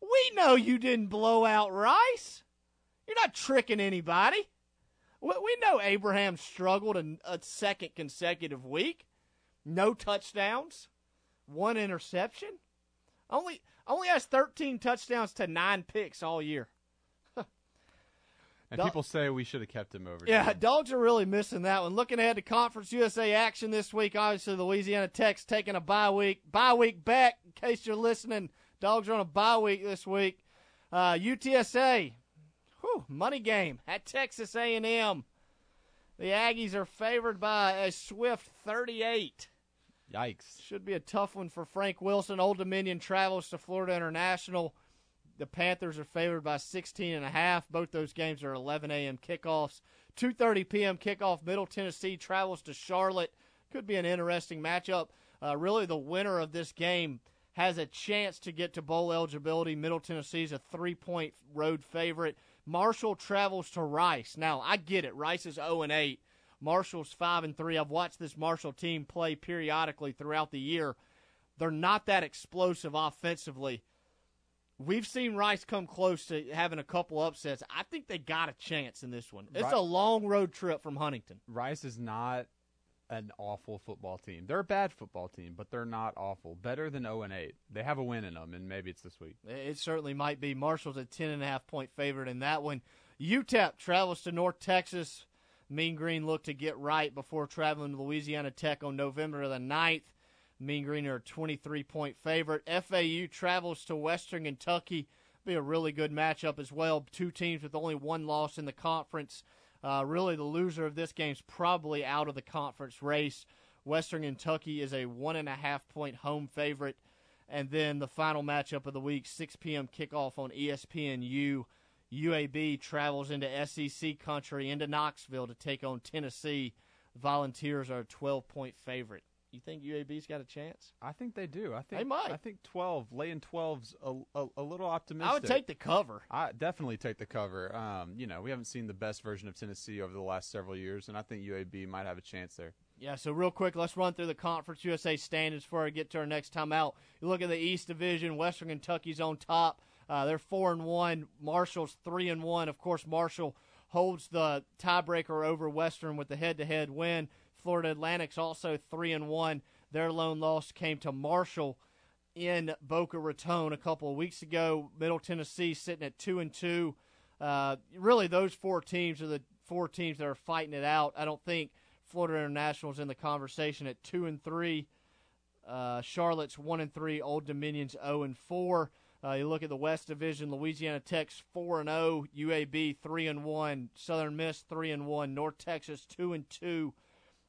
we know you didn't blow out Rice. You're not tricking anybody. We know Abraham struggled a, a second consecutive week. No touchdowns, one interception. Only only has thirteen touchdowns to nine picks all year. And Dol- people say we should have kept him over. Yeah, Dogs are really missing that one. Looking ahead to Conference U S A action this week, obviously Louisiana Tech's taking a bye week. Bye week back, in case you're listening. Dogs are on a bye week this week. Uh, U T S A. Whew, money game at Texas A and M. The Aggies are favored by a swift thirty-eight. Yikes. Should be a tough one for Frank Wilson. Old Dominion travels to Florida International. The Panthers are favored by sixteen and a half. Both those games are eleven a.m. kickoffs. two thirty p.m. kickoff. Middle Tennessee travels to Charlotte. Could be an interesting matchup. Uh, really, the winner of this game has a chance to get to bowl eligibility. Middle Tennessee is a three-point road favorite. Marshall travels to Rice. Now, I get it. Rice is oh and eight. Marshall's five and three. I've watched this Marshall team play periodically throughout the year. They're not that explosive offensively. We've seen Rice come close to having a couple upsets. I think they got a chance in this one. It's Rice, a long road trip from Huntington. Rice is not an awful football team. They're a bad football team, but they're not awful. Better than oh and eight. They have a win in them, and maybe it's this week. It certainly might be. Marshall's a ten and a half point favorite in that one. U T E P travels to North Texas. Mean Green look to get right before traveling to Louisiana Tech on November the ninth. Mean Green are a twenty-three point favorite. F A U travels to Western Kentucky. Be a really good matchup as well. Two teams with only one loss in the conference. Uh, really, the loser of this game's probably out of the conference race. Western Kentucky is a one and a half point home favorite. And then the final matchup of the week, six p.m. kickoff on E S P N U. U A B travels into S E C country, into Knoxville to take on Tennessee. Volunteers are a twelve point favorite. You think U A B's got a chance? I think they do. I think they might. I think twelve, laying twelve's a, a, a little optimistic. I would take the cover. I definitely take the cover. Um, you know, we haven't seen the best version of Tennessee over the last several years, and I think U A B might have a chance there. Yeah, so real quick, let's run through the Conference U S A standings before I get to our next time out. You look at the East Division, Western Kentucky's on top. Uh, they're four and one. Marshall's three and one. Of course, Marshall holds the tiebreaker over Western with the head-to-head win. Florida Atlantic's also three and one. Their lone loss came to Marshall in Boca Raton a couple of weeks ago. Middle Tennessee sitting at two and two. Uh, really, those four teams are the four teams that are fighting it out. I don't think Florida International's in the conversation at two and three. Uh, Charlotte's one and three. Old Dominion's oh and four. Uh, you look at the West Division, Louisiana Tech's four and oh. U A B three and one. Southern Miss three and one. North Texas two and two.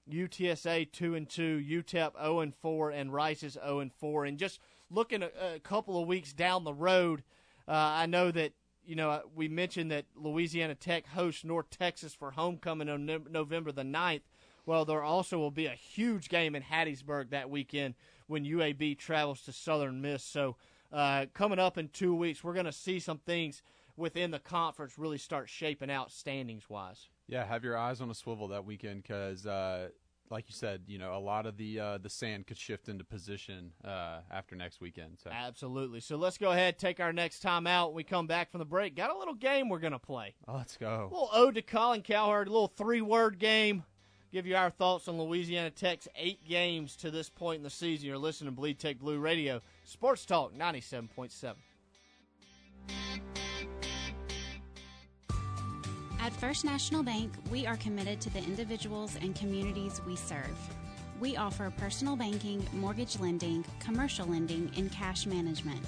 U T S A two and two, U T E P oh and four, and Rice is oh and four. And just looking a, a couple of weeks down the road, uh, I know that, you know, we mentioned that Louisiana Tech hosts North Texas for homecoming on no- November the ninth. Well, there also will be a huge game in Hattiesburg that weekend when U A B travels to Southern Miss. So uh, coming up in two weeks, we're going to see some things within the conference really start shaping out standings-wise. Yeah, have your eyes on a swivel that weekend because, uh, like you said, you know, a lot of the uh, the sand could shift into position uh, after next weekend. So. Absolutely. So let's go ahead, take our next time out. We come back from the break. Got a little game we're going to play. Oh, let's go. A little ode to Colin Cowherd, a little three-word game. Give you our thoughts on Louisiana Tech's eight games to this point in the season. You're listening to Bleed Tech Blue Radio, Sports Talk ninety-seven point seven. At First National Bank, we are committed to the individuals and communities we serve. We offer personal banking, mortgage lending, commercial lending, and cash management.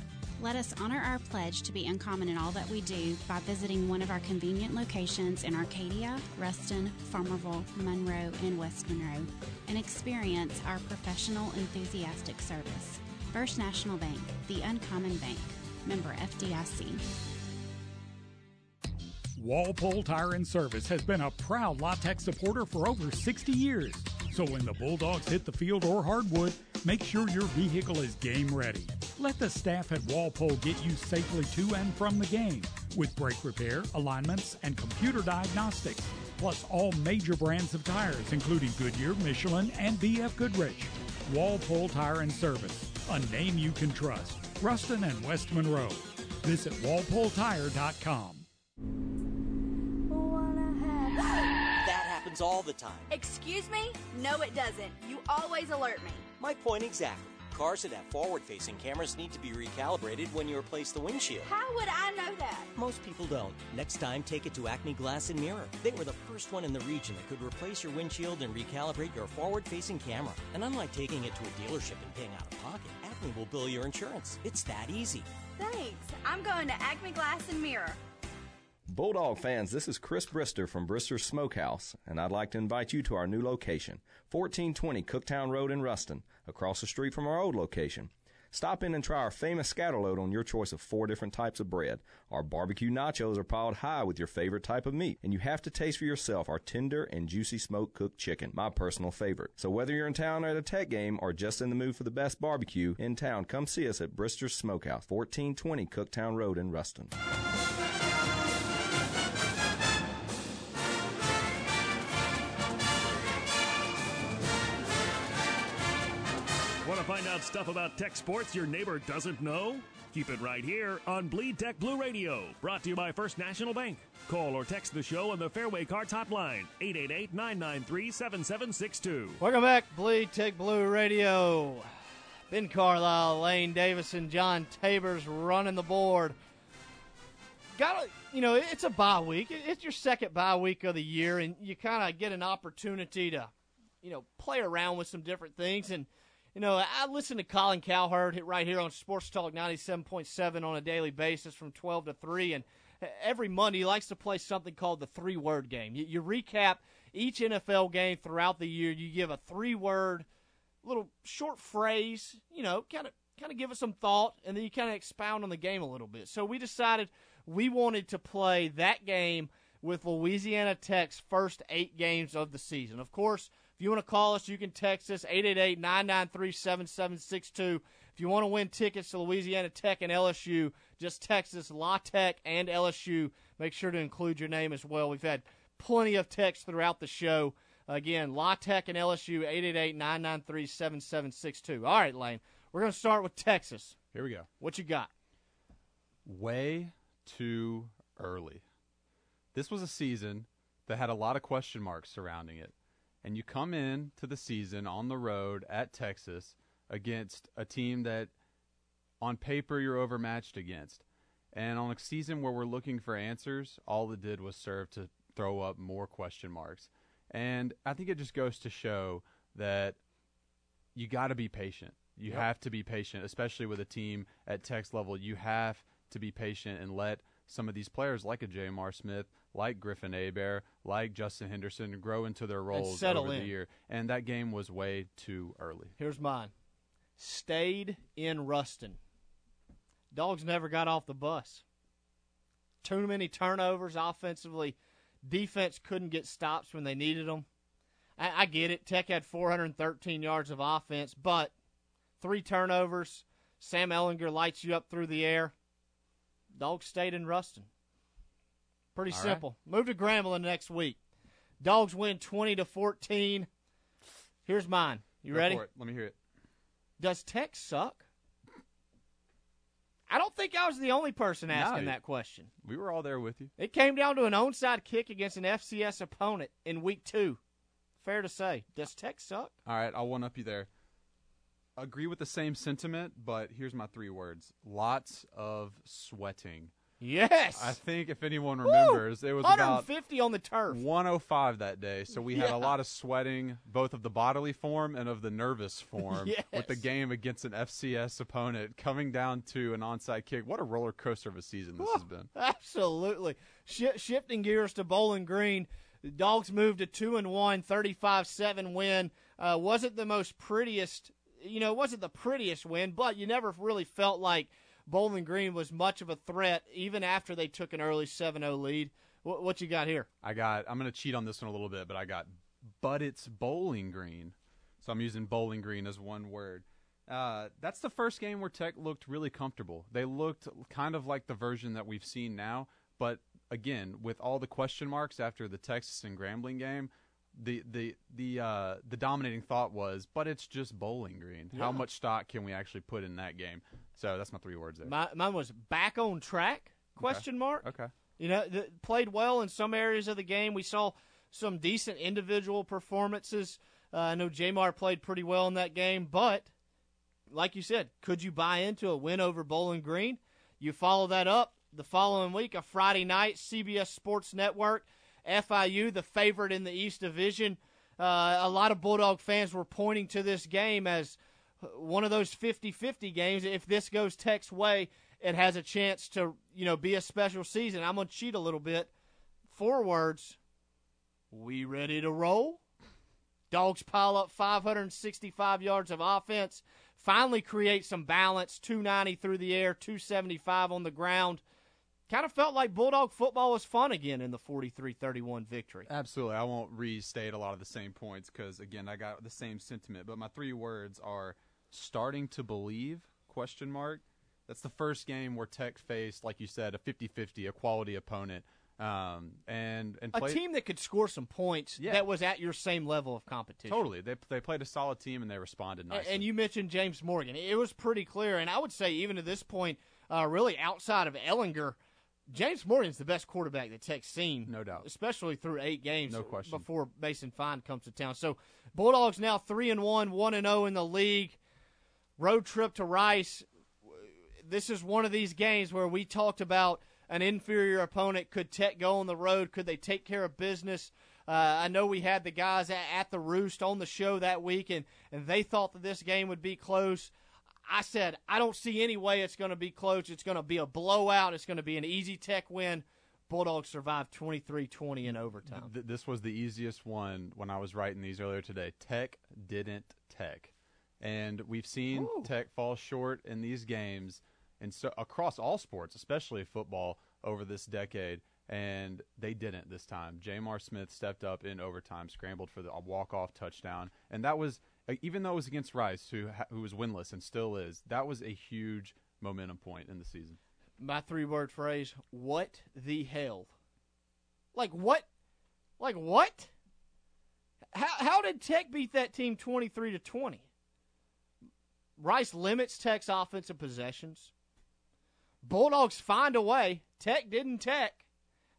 Let us honor our pledge to be uncommon in all that we do by visiting one of our convenient locations in Arcadia, Ruston, Farmerville, Monroe, and West Monroe, and experience our professional, enthusiastic service. First National Bank, the uncommon bank. Member F D I C. Walpole Tire and Service has been a proud LaTeX supporter for over sixty years. So when the Bulldogs hit the field or hardwood, make sure your vehicle is game ready. Let the staff at Walpole get you safely to and from the game with brake repair, alignments, and computer diagnostics, plus all major brands of tires, including Goodyear, Michelin, and B F Goodrich. Walpole Tire and Service, a name you can trust. Ruston and West Monroe. Visit walpole tire dot com. All the time. Excuse me? No, it doesn't. You always alert me. My point exactly. Cars that have forward-facing cameras need to be recalibrated when you replace the windshield. How would I know that? Most people don't. Next time, take it to Acme Glass and Mirror. They were the first one in the region that could replace your windshield and recalibrate your forward-facing camera. And unlike taking it to a dealership and paying out of pocket, Acme will bill your insurance. It's that easy. Thanks. I'm going to Acme Glass and Mirror. Bulldog fans, this is Chris Brister from Brister's Smokehouse, and I'd like to invite you to our new location, fourteen twenty Cooktown Road in Ruston, across the street from our old location. Stop in and try our famous scatterload on your choice of four different types of bread. Our barbecue nachos are piled high with your favorite type of meat, and you have to taste for yourself our tender and juicy smoke-cooked chicken, my personal favorite. So whether you're in town or at a Tech game or just in the mood for the best barbecue in town, come see us at Brister's Smokehouse, fourteen twenty Cooktown Road in Ruston. Find out stuff about tech sports your neighbor doesn't know? Keep it right here on Bleed Tech Blue Radio, brought to you by First National Bank. Call or text the show on the Fairway Carts hotline, eight eight eight, nine nine three, seven seven six two. Welcome back, Bleed Tech Blue Radio. Ben Carlisle, Lane Davison, John Tabers running the board. Got you know, it's a bye week. It's your second bye week of the year, and you kind of get an opportunity to, you know, play around with some different things. And you know, I listen to Colin Cowherd right here on Sports Talk ninety-seven point seven on a daily basis from twelve to three, and every Monday he likes to play something called the three-word game. You, you recap each N F L game throughout the year. You give a three-word little short phrase, you know, kind of kind of give it some thought, and then you kind of expound on the game a little bit. So we decided we wanted to play that game with Louisiana Tech's first eight games of the season. Of course, if you want to call us, you can text us, eight eight eight, nine nine three, seven seven six two. If you want to win tickets to Louisiana Tech and L S U, just text us, LaTeX and L S U. Make sure to include your name as well. We've had plenty of texts throughout the show. Again, LaTeX and L S U, eight eight eight, nine nine three, seven seven six two. All right, Lane, we're going to start with Texas. Here we go. What you got? Way too early. This was a season that had a lot of question marks surrounding it. And you come in to the season on the road at Texas against a team that on paper you're overmatched against. And on a season where we're looking for answers, all it did was serve to throw up more question marks. And I think it just goes to show that you got to be patient. You yep. have to be patient, especially with a team at Tech's level. You have to be patient and let some of these players like a J'Mar Smith, like Griffin Abear, like Justin Henderson, grow into their roles over in. the year. And that game was way too early. Here's mine. Stayed in Ruston. Dogs never got off the bus. Too many turnovers offensively. Defense couldn't get stops when they needed them. I, I get it. Tech had four hundred thirteen yards of offense, but three turnovers. Sam Ellinger lights you up through the air. Dogs stayed in Ruston. Pretty All simple. Right. Move to Grambling next week. Dogs win twenty to fourteen. Here's mine. You Go ready? For it. Let me hear it. Does Tech suck? I don't think I was the only person asking no, that question. We were all there with you. It came down to an onside kick against an F C S opponent in week two. Fair to say. Does Tech suck? All right, I'll one-up you there. Agree with the same sentiment, but here's my three words. Lots of sweating. Yes. I think if anyone remembers, Woo! It was one hundred fifty about on the turf. one oh five that day. So we yeah. had a lot of sweating, both of the bodily form and of the nervous form, yes. with the game against an F C S opponent coming down to an onside kick. What a roller coaster of a season this Woo! Has been. Absolutely. Sh- shifting gears to Bowling Green, the Dogs moved to two and one, thirty-five seven win. Uh, wasn't the most prettiest, you know, it wasn't the prettiest win, but you never really felt like Bowling Green was much of a threat even after they took an early seven oh lead. What, what you got here? I got, I'm going to cheat on this one a little bit, but I got, but it's Bowling Green. So I'm using Bowling Green as one word. Uh, that's the first game where Tech looked really comfortable. They looked kind of like the version that we've seen now, but again, with all the question marks after the Texas and Grambling game, The the the uh, the dominating thought was, but it's just Bowling Green. Yeah. How much stock can we actually put in that game? So that's my three words there. My, mine was back on track? Question okay. mark. Okay. You know, th- played well in some areas of the game. We saw some decent individual performances. Uh, I know J'Mar played pretty well in that game, but like you said, could you buy into a win over Bowling Green? You follow that up the following week, a Friday night, C B S Sports Network. F I U, the favorite in the East Division. Uh, a lot of Bulldog fans were pointing to this game as one of those fifty-fifty games. If this goes Tech's way, it has a chance to, you know, be a special season. I'm going to cheat a little bit. Four words. We ready to roll? Dogs pile up five hundred sixty-five yards of offense. Finally create some balance. two ninety through the air, two seventy-five on the ground. Kind of felt like Bulldog football was fun again in the forty-three thirty-one victory. Absolutely. I won't restate a lot of the same points because, again, I got the same sentiment. But my three words are starting to believe, question mark. That's the first game where Tech faced, like you said, a fifty-fifty, a quality opponent. Um, and, and played, a team that could score some points yeah. that was at your same level of competition. Totally. They they played a solid team and they responded nicely. And, and you mentioned James Morgan. It was pretty clear. And I would say even to this point, uh, really outside of Ellinger, James Morgan's the best quarterback that Tech's seen. No doubt. Especially through eight games no question. Before Mason Fine comes to town. So, Bulldogs now three and one, one and oh in the league. Road trip to Rice. This is one of these games where we talked about an inferior opponent. Could Tech go on the road? Could they take care of business? Uh, I know we had the guys at, at the Roost on the show that week, and, and they thought that this game would be close. I said, I don't see any way it's going to be close. It's going to be a blowout. It's going to be an easy Tech win. Bulldogs survived twenty-three twenty in overtime. Th- this was the easiest one when I was writing these earlier today. Tech didn't Tech. And we've seen Ooh. Tech fall short in these games and so across all sports, especially football, over this decade. And they didn't this time. J'Mar Smith stepped up in overtime, scrambled for the walk-off touchdown. And that was – even though it was against Rice, who who was winless and still is, that was a huge momentum point in the season. My three-word phrase, what the hell? Like what? Like what? How how did Tech beat that team twenty-three to twenty? Rice limits Tech's offensive possessions. Bulldogs find a way. Tech didn't Tech.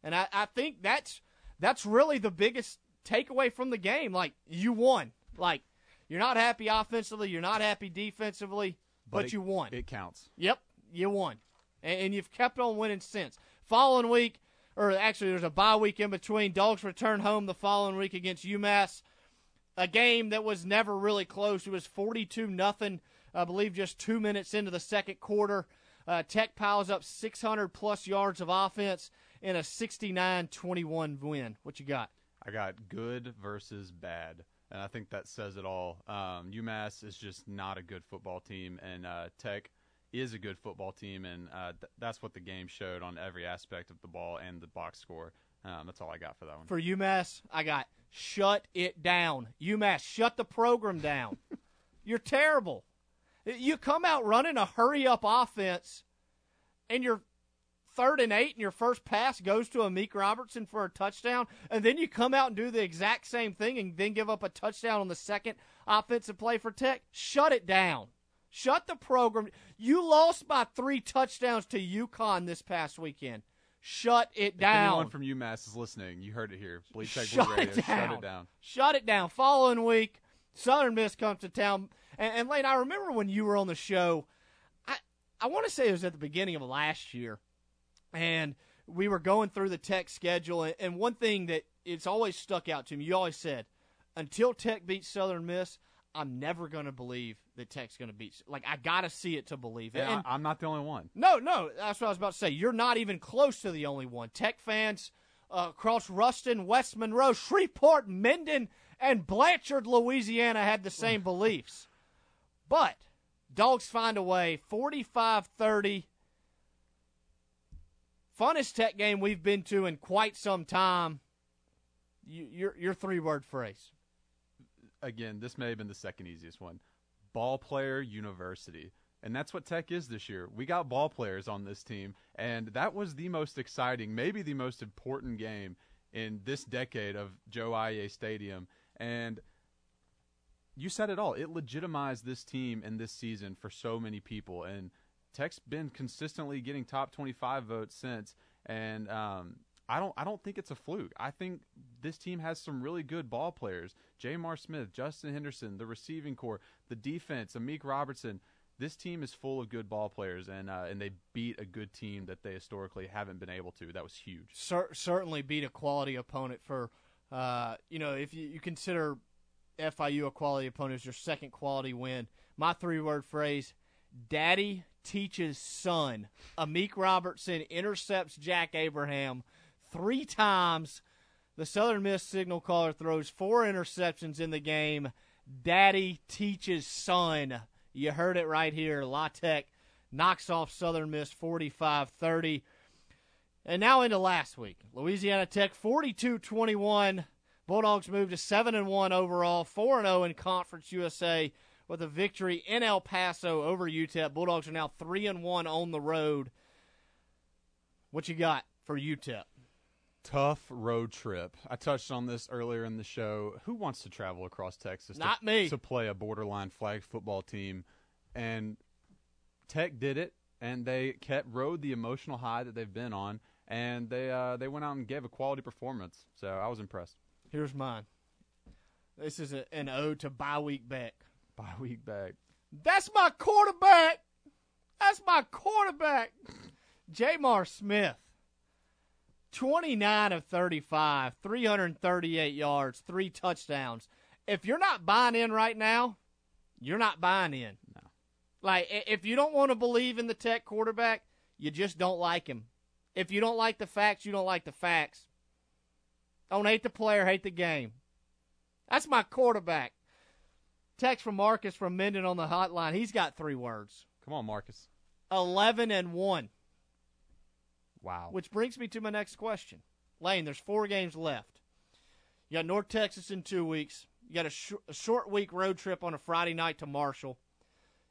And I, I think that's that's really the biggest takeaway from the game. Like, you won. Like, you're not happy offensively. You're not happy defensively, but, but it, you won. It counts. Yep, you won. And, and you've kept on winning since. Following week, or actually there's a bye week in between. Dogs return home the following week against UMass, a game that was never really close. It was forty-two nothing, I believe just two minutes into the second quarter. Uh, Tech piles up six hundred plus yards of offense in a sixty-nine twenty-one win. What you got? I got good versus bad. And I think that says it all. Um, UMass is just not a good football team, and uh, Tech is a good football team, and uh, th- that's what the game showed on every aspect of the ball and the box score. Um, that's all I got for that one. For UMass, I got shut it down. UMass, shut the program down. You're terrible. You come out running a hurry-up offense, and you're third and eight, and your first pass goes to Amik Robertson for a touchdown, and then you come out and do the exact same thing and then give up a touchdown on the second offensive play for Tech. Shut it down. Shut the program. You lost by three touchdowns to UConn this past weekend. Shut it down. If anyone from UMass is listening, you heard it here. Bleed Tech Blue Radio. Shut it down. Shut it down. Shut it down. Following week, Southern Miss comes to town. And, and Lane, I remember when you were on the show, I, I want to say it was at the beginning of last year, and we were going through the Tech schedule, and, and one thing that it's always stuck out to me, you always said, until Tech beats Southern Miss, I'm never going to believe that Tech's going to beat. Like, I got to see it to believe it. And, and I'm not the only one. No, no, that's what I was about to say. You're not even close to the only one. Tech fans uh, across Ruston, West Monroe, Shreveport, Minden, and Blanchard, Louisiana had the same beliefs. But dogs find a way, forty-five thirty. Funnest Tech game we've been to in quite some time. You, your your three-word phrase. Again, this may have been the second easiest one. Ball player university. And that's what Tech is this year. We got ball players on this team, and that was the most exciting, maybe the most important game in this decade of Joe Iye Stadium. And you said it all. It legitimized this team and this season for so many people. And Tech's been consistently getting top twenty-five votes since. And um, I don't I don't think it's a fluke. I think this team has some really good ball players. J'Mar Smith, Justin Henderson, the receiving corps, the defense, Amik Robertson. This team is full of good ball players, and uh, and they beat a good team that they historically haven't been able to. That was huge. Cer- certainly beat a quality opponent for, uh, you know, if you, you consider F I U a quality opponent as your second quality win. My three-word phrase, Daddy teaches son. Amik Robertson intercepts Jack Abraham three times. The Southern Miss signal caller throws four interceptions in the game. Daddy teaches son. You heard it right here. La Tech knocks off Southern Miss forty-five thirty. And now into last week. Louisiana Tech forty-two twenty-one. Bulldogs move to seven and one overall, four and oh in Conference U S A with a victory in El Paso over U T E P. Bulldogs are now three and one on the road. What you got for U T E P? Tough road trip. I touched on this earlier in the show. Who wants to travel across Texas? Not to, me. To play a borderline flag football team. And Tech did it, and they kept rode the emotional high that they've been on, and they uh, they went out and gave a quality performance. So I was impressed. Here's mine. This is a, an ode to bye week back. Bye week back. That's my quarterback. That's my quarterback. J'Mar Smith. twenty-nine of thirty-five, three hundred thirty-eight yards, three touchdowns. If you're not buying in right now, you're not buying in. No. Like, if you don't want to believe in the Tech quarterback, you just don't like him. If you don't like the facts, you don't like the facts. Don't hate the player, hate the game. That's my quarterback. Text from Marcus from Minden on the hotline. He's got three words. Come on, Marcus. eleven and one. Wow. Which brings me to my next question. Lane, there's four games left. You got North Texas in two weeks. You got a, sh- a short week road trip on a Friday night to Marshall.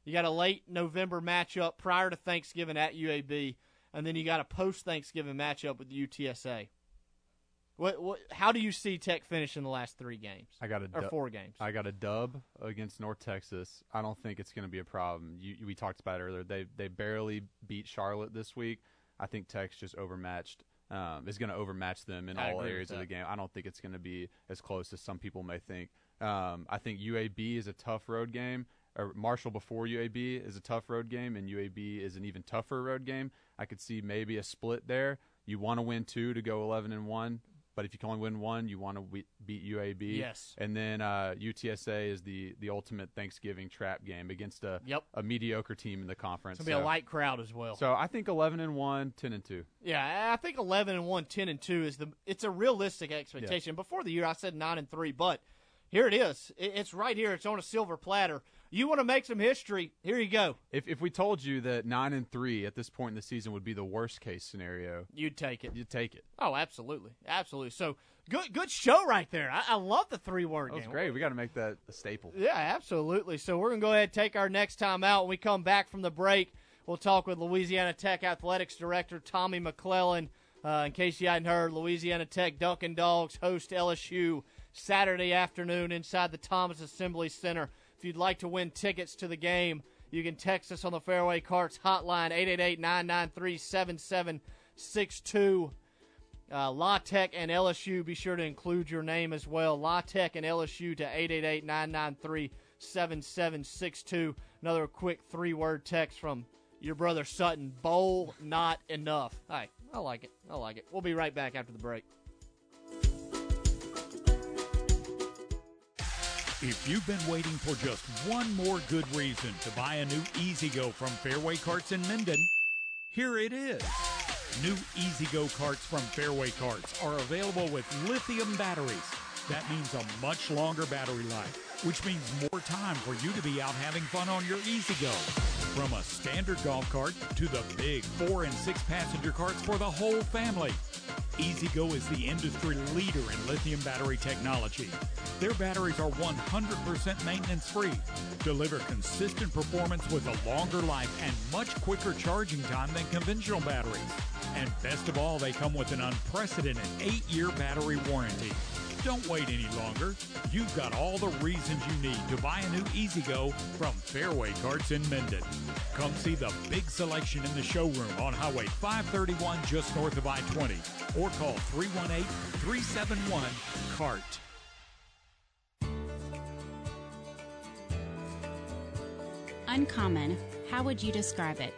You got a late November matchup prior to Thanksgiving at U A B. And then you got a post-Thanksgiving matchup with U T S A. What, what? How do you see Tech finish in the last three games? I got a or du- four games. I got a dub against North Texas. I don't think it's going to be a problem. You, we talked about it earlier. They, they barely beat Charlotte this week. I think Tech's just overmatched, um, is going to overmatch them in I all areas of the game. I don't think it's going to be as close as some people may think. Um, I think U A B is a tough road game, or Marshall before U A B is a tough road game, and U A B is an even tougher road game. I could see maybe a split there. You want to win two to go eleven and one, but if you can only win one, you want to we- beat U A B. Yes. And then uh, U T S A is the, the ultimate Thanksgiving trap game against a yep. a mediocre team in the conference. It's going to be so, a light crowd as well. So I think eleven and one, ten and two. Yeah, I think eleven and one, ten and two is the it's a realistic expectation. Yeah. Before the year I said nine and three, but here it is. It's right here. It's on a silver platter. You want to make some history, here you go. If if we told you that nine and three at this point in the season would be the worst-case scenario. You'd take it. You'd take it. Oh, absolutely. Absolutely. So, good good show right there. I, I love the three-word game. That was great. we got to make that a staple. Yeah, absolutely. So, we're going to go ahead and take our next time out. When we come back from the break, we'll talk with Louisiana Tech Athletics Director Tommy McClelland. Uh, in case you hadn't heard, Louisiana Tech Duncan Dogs host L S U Saturday afternoon inside the Thomas Assembly Center. If you'd like to win tickets to the game, you can text us on the Fairway Carts hotline, eight eight eight, nine nine three, seven seven six two. Uh, La Tech and L S U, be sure to include your name as well. La Tech and L S U to eight eight eight, nine nine three, seven seven six two. Another quick three-word text from your brother Sutton, bowl not enough. Hi, I like it. I like it. We'll be right back after the break. If you've been waiting for just one more good reason to buy a new EasyGo from Fairway Carts in Minden, here it is. New EasyGo carts from Fairway Carts are available with lithium batteries. That means a much longer battery life, which means more time for you to be out having fun on your EasyGo. From a standard golf cart to the big four and six passenger carts for the whole family, EasyGo is the industry leader in lithium battery technology. Their batteries are one hundred percent maintenance-free, deliver consistent performance with a longer life and much quicker charging time than conventional batteries. And best of all, they come with an unprecedented eight-year battery warranty. Don't wait any longer. You've got all the reasons you need to buy a new EasyGo from Fairway Carts in Minden. Come see the big selection in the showroom on Highway five thirty-one just north of I twenty or call three one eight, three seven one, C A R T. Uncommon. How would you describe it?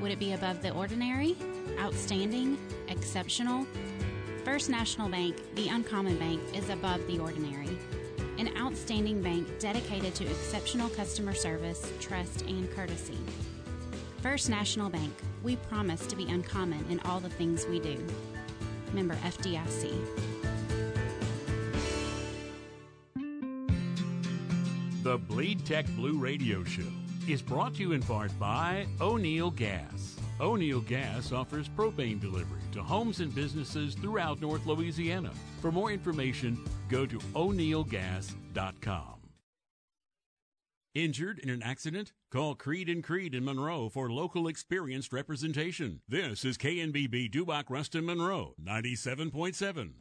Would it be above the ordinary? Outstanding? Exceptional? First National Bank, the Uncommon Bank, is above the ordinary. An outstanding bank dedicated to exceptional customer service, trust, and courtesy. First National Bank, we promise to be uncommon in all the things we do. Member F D I C. The Bleed Tech Blue Radio Show is brought to you in part by O'Neill Gas. O'Neill Gas offers propane delivery to homes and businesses throughout North Louisiana. For more information, go to O'Neill Gas dot com. Injured in an accident? Call Creed and Creed in Monroe for local experienced representation. This is K N B B Duboc Ruston Monroe, ninety-seven point seven.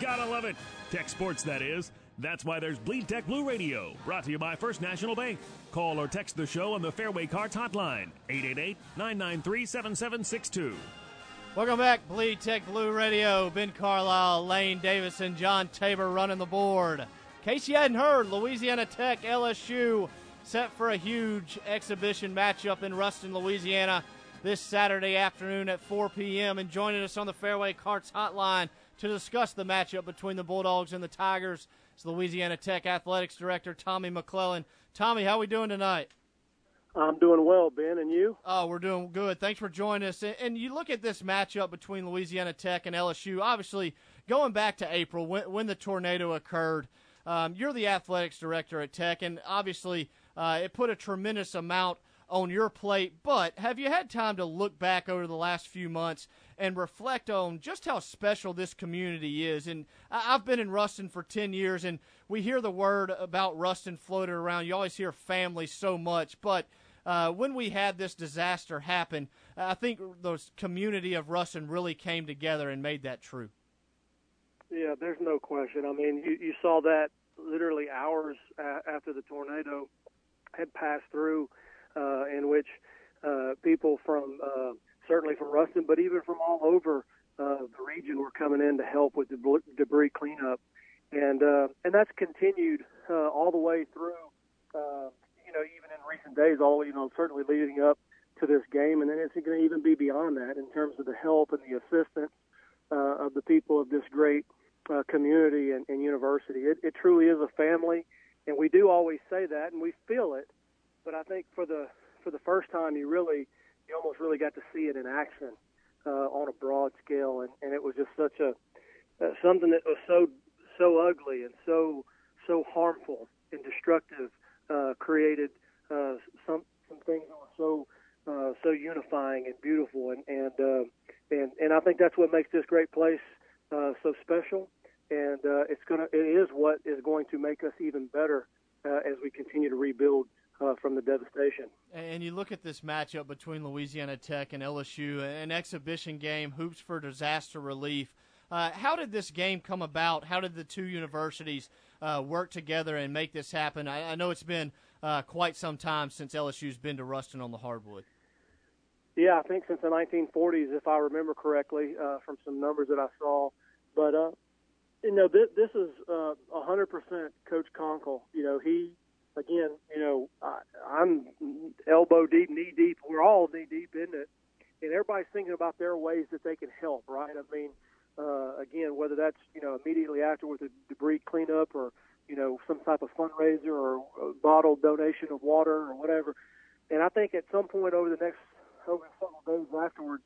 Gotta love it. Tech sports, that is. That's why there's Bleed Tech Blue Radio, brought to you by First National Bank. Call or text the show on the Fairway Carts hotline, eight eight eight, nine nine three, seven seven six two. Welcome back, Bleed Tech Blue Radio. Ben Carlisle, Lane Davis, and John Tabor running the board. In case you hadn't heard, Louisiana Tech, L S U, set for a huge exhibition matchup in Ruston, Louisiana, this Saturday afternoon at four p.m. And joining us on the Fairway Carts hotline to discuss the matchup between the Bulldogs and the Tigers is Louisiana Tech Athletics Director Tommy McClelland. Tommy, how are we doing tonight? I'm doing well, Ben, and you? Oh, we're doing good. Thanks for joining us. And you look at this matchup between Louisiana Tech and L S U, obviously going back to April when, when the tornado occurred. Um, you're the athletics director at Tech, and obviously uh, it put a tremendous amount on your plate, but have you had time to look back over the last few months and reflect on just how special this community is? And I've been in Ruston for ten years, and we hear the word about Ruston floated around. You always hear family so much, but uh, when we had this disaster happen, I think the community of Ruston really came together and made that true. Yeah, there's no question. I mean, you, you saw that literally hours after the tornado had passed through, uh, in which uh, people from uh, – certainly from Ruston, but even from all over uh, the region were coming in to help with the debris cleanup. And uh, and that's continued uh, all the way through, uh, you know, even in recent days, all, you know, certainly leading up to this game. And then it's going to even be beyond that in terms of the help and the assistance uh, of the people of this great uh, community and, and university. It, it truly is a family, and we do always say that, and we feel it. But I think for the for the first time, you really – you almost really got to see it in action uh, on a broad scale, and, and it was just such a uh, something that was so so ugly and so so harmful and destructive. Uh, created uh, some some things that were so uh, so unifying and beautiful, and and, uh, and and I think that's what makes this great place uh, so special, and uh, it's gonna it is what is going to make us even better uh, as we continue to rebuild Uh, from the devastation. And you look at this matchup between Louisiana Tech and L S U, an exhibition game, hoops for disaster relief. Uh, how did this game come about? How did the two universities uh, work together and make this happen? I, I know it's been uh, quite some time since L S U's been to Ruston on the hardwood. Yeah, I think since the nineteen forties, if I remember correctly, uh, from some numbers that I saw. But, uh, you know, this, this is uh, one hundred percent Coach Konkol. You know, he, again, you know, I, I'm elbow deep, knee deep. We're all knee deep in it. And everybody's thinking about their ways that they can help, right? I mean, uh, again, whether that's, you know, immediately after with the debris cleanup or, you know, some type of fundraiser or a bottle donation of water or whatever. And I think at some point over the next over several days afterwards,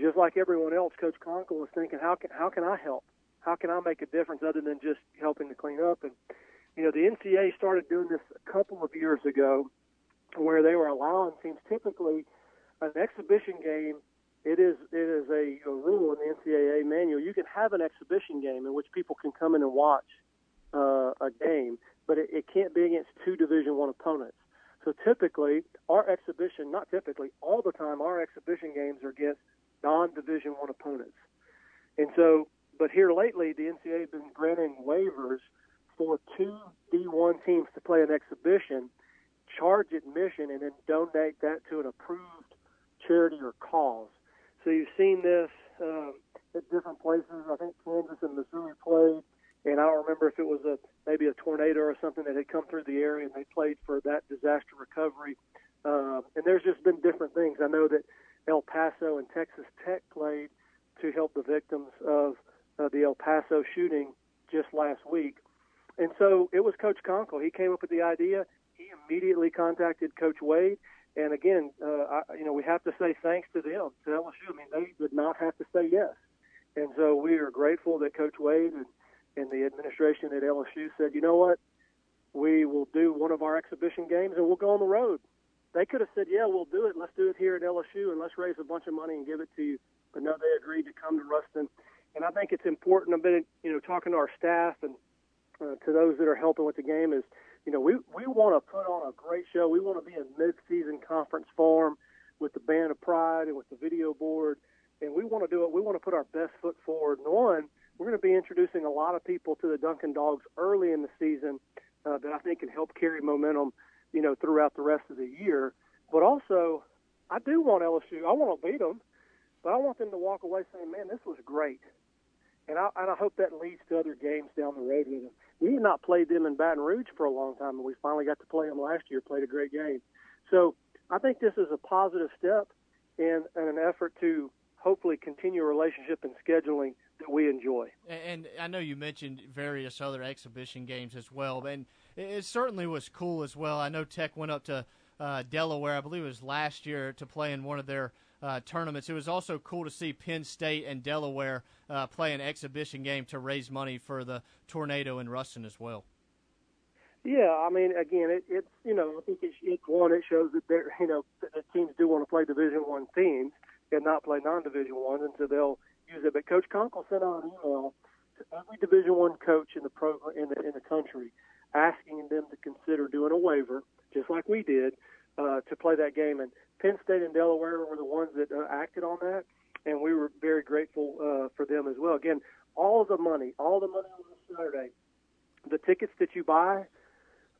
just like everyone else, Coach Konkol was thinking, how can how can I help? How can I make a difference other than just helping to clean up? And, you know, the N C double A started doing this a couple of years ago where they were allowing teams typically – an exhibition game, it is it is a, a rule in the N C double A manual. You can have an exhibition game in which people can come in and watch uh, a game, but it, it can't be against two Division I opponents. So typically, our exhibition, not typically, all the time, our exhibition games are against non-Division I opponents. And so, but here lately, the N C double A has been granting waivers for two D one teams to play an exhibition, charge admission, and then donate that to an approved charity or cause. So you've seen this uh, at different places. I think Kansas and Missouri played, and I don't remember if it was a maybe a tornado or something that had come through the area, and they played for that disaster recovery. Uh, and there's just been different things. I know that El Paso and Texas Tech played to help the victims of uh, the El Paso shooting just last week. And so it was Coach Konkol. He came up with the idea. He immediately contacted Coach Wade. And, again, uh, I, you know, we have to say thanks to them, to L S U. I mean, they did not have to say yes. And so we are grateful that Coach Wade and, and the administration at L S U said, you know what, we will do one of our exhibition games and we'll go on the road. They could have said, yeah, we'll do it. Let's do it here at L S U and let's raise a bunch of money and give it to you. But, no, they agreed to come to Ruston. And I think it's important. I've been, you know, talking to our staff and uh, to those that are helping with the game is, you know, we, we want to put on a great show. We want to be in mid-season conference form with the Band of Pride and with the video board, and we want to do it. We want to put our best foot forward. And one, we're going to be introducing a lot of people to the Duncan Dogs early in the season uh, that I think can help carry momentum, you know, throughout the rest of the year. But also, I do want L S U. I want to beat them, but I want them to walk away saying, man, this was great. And I, and I hope that leads to other games down the road with them. We had not played them in Baton Rouge for a long time, and we finally got to play them last year, played a great game. So I think this is a positive step and, and an effort to hopefully continue a relationship and scheduling that we enjoy. And I know you mentioned various other exhibition games as well, and it certainly was cool as well. I know Tech went up to uh, Delaware, I believe it was last year, to play in one of their uh, tournaments. It was also cool to see Penn State and Delaware uh, play an exhibition game to raise money for the tornado in Ruston as well. Yeah, I mean, again, it, it's, you know, I think it's, it's one, it shows that they're, you know, that teams do want to play Division One teams and not play non-Division Ones, and so they'll use it. But Coach Konkol sent out an email to every Division One coach in the program in the in the country, asking them to consider doing a waiver, just like we did, uh, to play that game. And Penn State and Delaware were the ones that uh, acted on that, and we were very grateful uh, for them as well. Again, all the money, all the money on this Saturday, the tickets that you buy,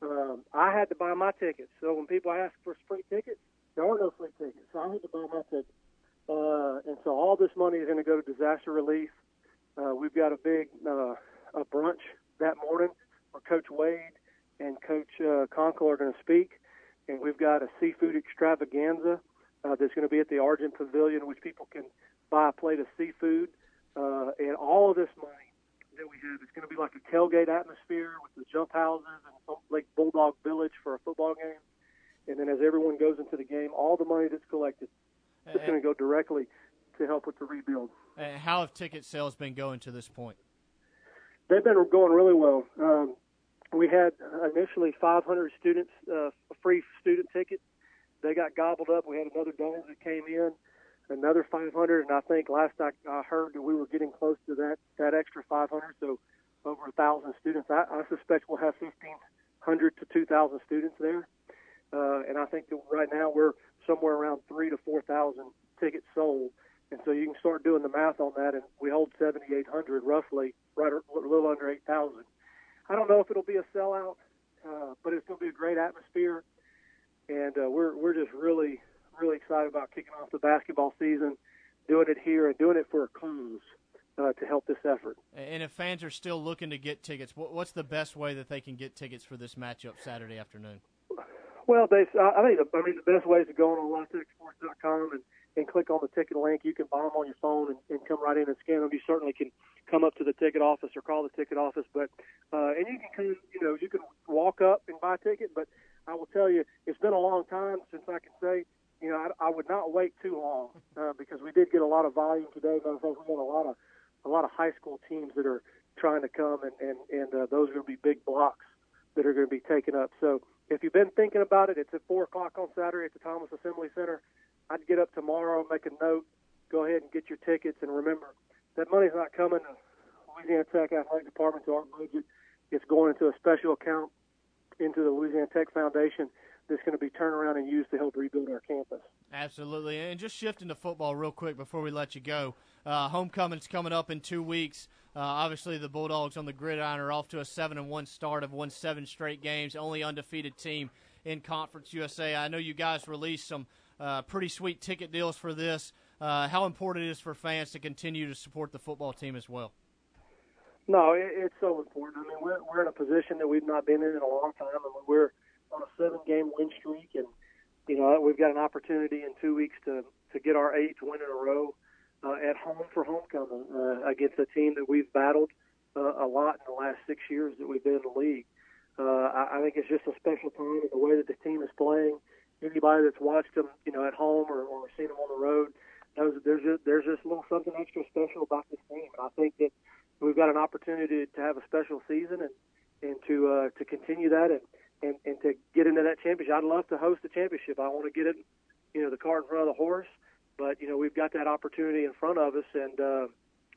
um, I had to buy my tickets. So when people ask for free tickets, there are no free tickets. So I had to buy my tickets. Uh, and so all this money is going to go to disaster relief. Uh, we've got a big uh, a brunch that morning where Coach Wade and Coach uh, Konkol are going to speak. And we've got a seafood extravaganza uh, that's going to be at the Argent Pavilion, which people can buy a plate of seafood. Uh, and all of this money that we have, it's going to be like a tailgate atmosphere with the jump houses and Lake Bulldog Village for a football game. And then as everyone goes into the game, all the money that's collected is going to go directly to help with the rebuild. And how have ticket sales been going to this point? They've been going really well. Um, We had initially five hundred students, uh, free student tickets. They got gobbled up. We had another donor that came in, another five hundred, and I think last I, I heard that we were getting close to that, that extra five hundred, so over one thousand students. I, I suspect we'll have fifteen hundred to two thousand students there, uh, and I think that right now we're somewhere around three to four thousand tickets sold, and so you can start doing the math on that, and we hold seventy-eight hundred roughly, right a little under eight thousand. I don't know if it'll be a sellout, uh, but it's going to be a great atmosphere, and uh, we're we're just really really excited about kicking off the basketball season, doing it here, and doing it for a cause uh, to help this effort. And if fans are still looking to get tickets, what's the best way that they can get tickets for this matchup Saturday afternoon? Well, they, I think the, I mean, the best way is to go on Live Tech Sports dot com and, and click on the ticket link. You can buy them on your phone and, and come right in and scan them. You certainly can come up to the ticket office or call the ticket office. But uh, and you can come, you know, you can walk up and buy a ticket. But I will tell you, it's been a long time since I can say, you know, I, I would not wait too long uh, because we did get a lot of volume today. Matter of fact, we got a lot of a lot of high school teams that are trying to come, and and and uh, those are going to be big blocks that are going to be taken up. So if you've been thinking about it, it's at four o'clock on Saturday at the Thomas Assembly Center. I'd get up tomorrow, make a note, go ahead and get your tickets. And remember, that money's not coming to Louisiana Tech Athletic Department, to our budget. It's going into a special account into the Louisiana Tech Foundation that's going to be turned around and used to help rebuild our campus. Absolutely. And just shifting to football real quick before we let you go, uh, homecoming's coming up in two weeks. Uh, obviously, the Bulldogs on the gridiron are off to a seven and one start, have won seven straight games, only undefeated team in Conference U S A. I know you guys released some uh, pretty sweet ticket deals for this. Uh, how important it is for fans to continue to support the football team as well? No, it, it's so important. I mean, we're, we're in a position that we've not been in in a long time. I mean, we're on a seven-game win streak, and, you know, we've got an opportunity in two weeks to, to get our eighth win in a row Uh, at home for homecoming uh, against a team that we've battled uh, a lot in the last six years that we've been in the league. Uh, I, I think it's just a special time in the way that the team is playing. Anybody that's watched them, you know, at home or, or seen them on the road knows that there's just, there's just a little something extra special about this team. And I think that we've got an opportunity to have a special season and and to uh, to continue that and, and and to get into that championship. I'd love to host a championship. I want to get it, you know, the cart in front of the horse. But, you know, we've got that opportunity in front of us, and, uh,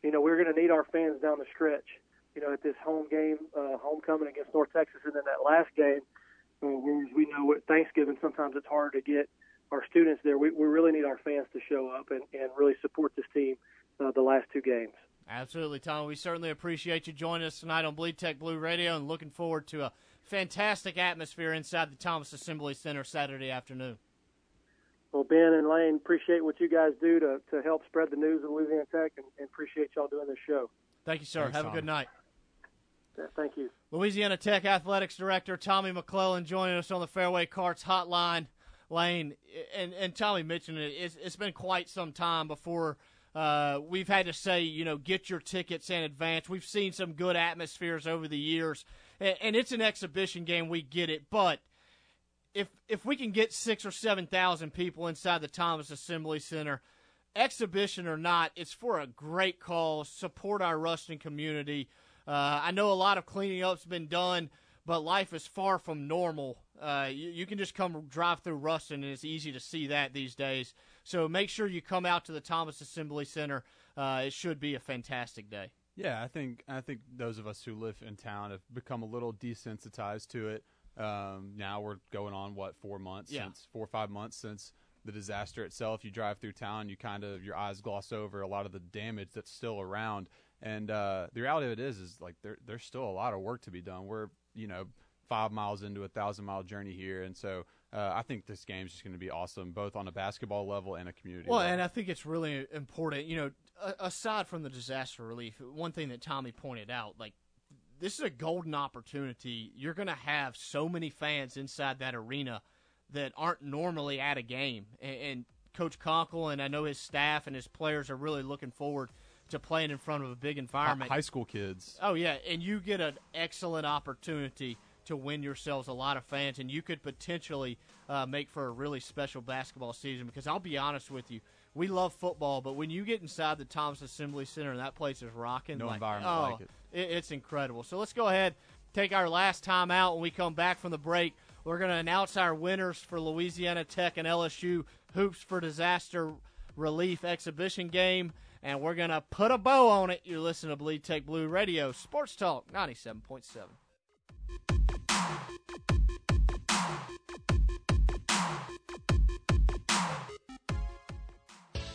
you know, we're going to need our fans down the stretch, you know, at this home game, uh, homecoming against North Texas, and then that last game, uh, whereas we know what Thanksgiving, sometimes it's hard to get our students there. We, we really need our fans to show up and, and really support this team uh, the last two games. Absolutely, Tom. We certainly appreciate you joining us tonight on Bleed Tech Blue Radio, and looking forward to a fantastic atmosphere inside the Thomas Assembly Center Saturday afternoon. Well, Ben and Lane, appreciate what you guys do to, to help spread the news of Louisiana Tech, and, and appreciate y'all doing this show. Thank you, sir. Thanks, Have Tom. a good night. Yeah, thank you. Louisiana Tech Athletics Director Tommy McClelland joining us on the Fairway Carts Hotline. Lane, and, and Tommy mentioned it, it's, it's been quite some time before uh, we've had to say, you know, get your tickets in advance. We've seen some good atmospheres over the years, and, and it's an exhibition game. We get it, but If if we can get six or seven thousand people inside the Thomas Assembly Center, exhibition or not, it's for a great cause. Support our Ruston community. Uh, I know a lot of cleaning up's been done, but life is far from normal. Uh, you, you can just come drive through Ruston, and it's easy to see that these days. So make sure you come out to the Thomas Assembly Center. Uh, it should be a fantastic day. Yeah, I think I think those of us who live in town have become a little desensitized to it. Um, now we're going on what four months yeah. since four or five months since the disaster itself. You drive through town, you kind of your eyes gloss over a lot of the damage that's still around, and uh, the reality of it is, is like there there's still a lot of work to be done. We're you know five miles into a thousand mile journey here, and so uh, I think this game's just going to be awesome, both on a basketball level and a community. Well, level. And I think it's really important. You know, aside from the disaster relief, one thing that Tommy pointed out, like, this is a golden opportunity. You're going to have so many fans inside that arena that aren't normally at a game. And, and Coach Konkol, and I know his staff and his players, are really looking forward to playing in front of a big environment. High school kids. Oh, yeah, and you get an excellent opportunity to win yourselves a lot of fans, and you could potentially uh, make for a really special basketball season, because I'll be honest with you, we love football, but when you get inside the Thomas Assembly Center and that place is rocking, no like, environment oh, like it. it. It's incredible. So let's go ahead, take our last time out. When we come back from the break, we're going to announce our winners for Louisiana Tech and L S U Hoops for Disaster Relief Exhibition Game, and we're going to put a bow on it. You're listening to Bleed Tech Blue Radio, Sports Talk ninety-seven point seven.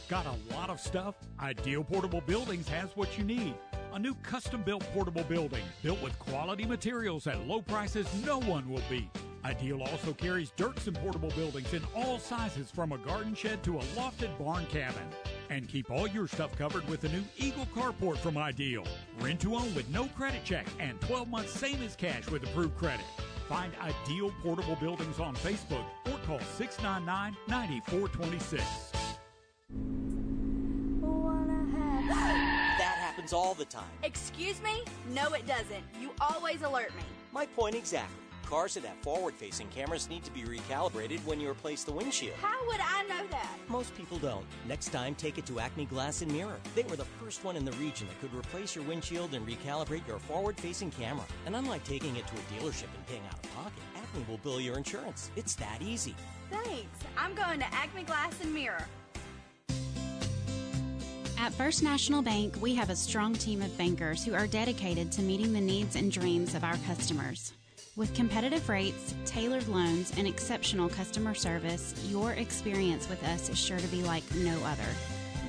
Got a lot of stuff? Ideal Portable Buildings has what you need. A new custom-built portable building built with quality materials at low prices no one will beat. Ideal also carries Dirksen portable buildings in all sizes, from a garden shed to a lofted barn cabin. And keep all your stuff covered with the new Eagle Carport from Ideal. Rent to own with no credit check and twelve months same as cash with approved credit. Find Ideal Portable Buildings on Facebook or call six nine nine, nine four two six. That happens all the time. Excuse me? No, it doesn't. You always alert me. My point exactly. Cars that have forward-facing cameras need to be recalibrated when you replace the windshield. How would I know that? Most people don't. Next time, take it to Acme Glass and Mirror. They were the first one in the region that could replace your windshield and recalibrate your forward-facing camera. And unlike taking it to a dealership and paying out of pocket, Acme will bill your insurance. It's that easy. Thanks. I'm going to Acme Glass and Mirror. At First National Bank, we have a strong team of bankers who are dedicated to meeting the needs and dreams of our customers. With competitive rates, tailored loans, and exceptional customer service, your experience with us is sure to be like no other.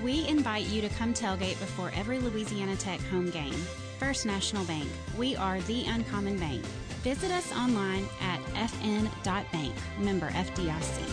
We invite you to come tailgate before every Louisiana Tech home game. First National Bank, we are the uncommon bank. Visit us online at f n dot bank, member F D I C.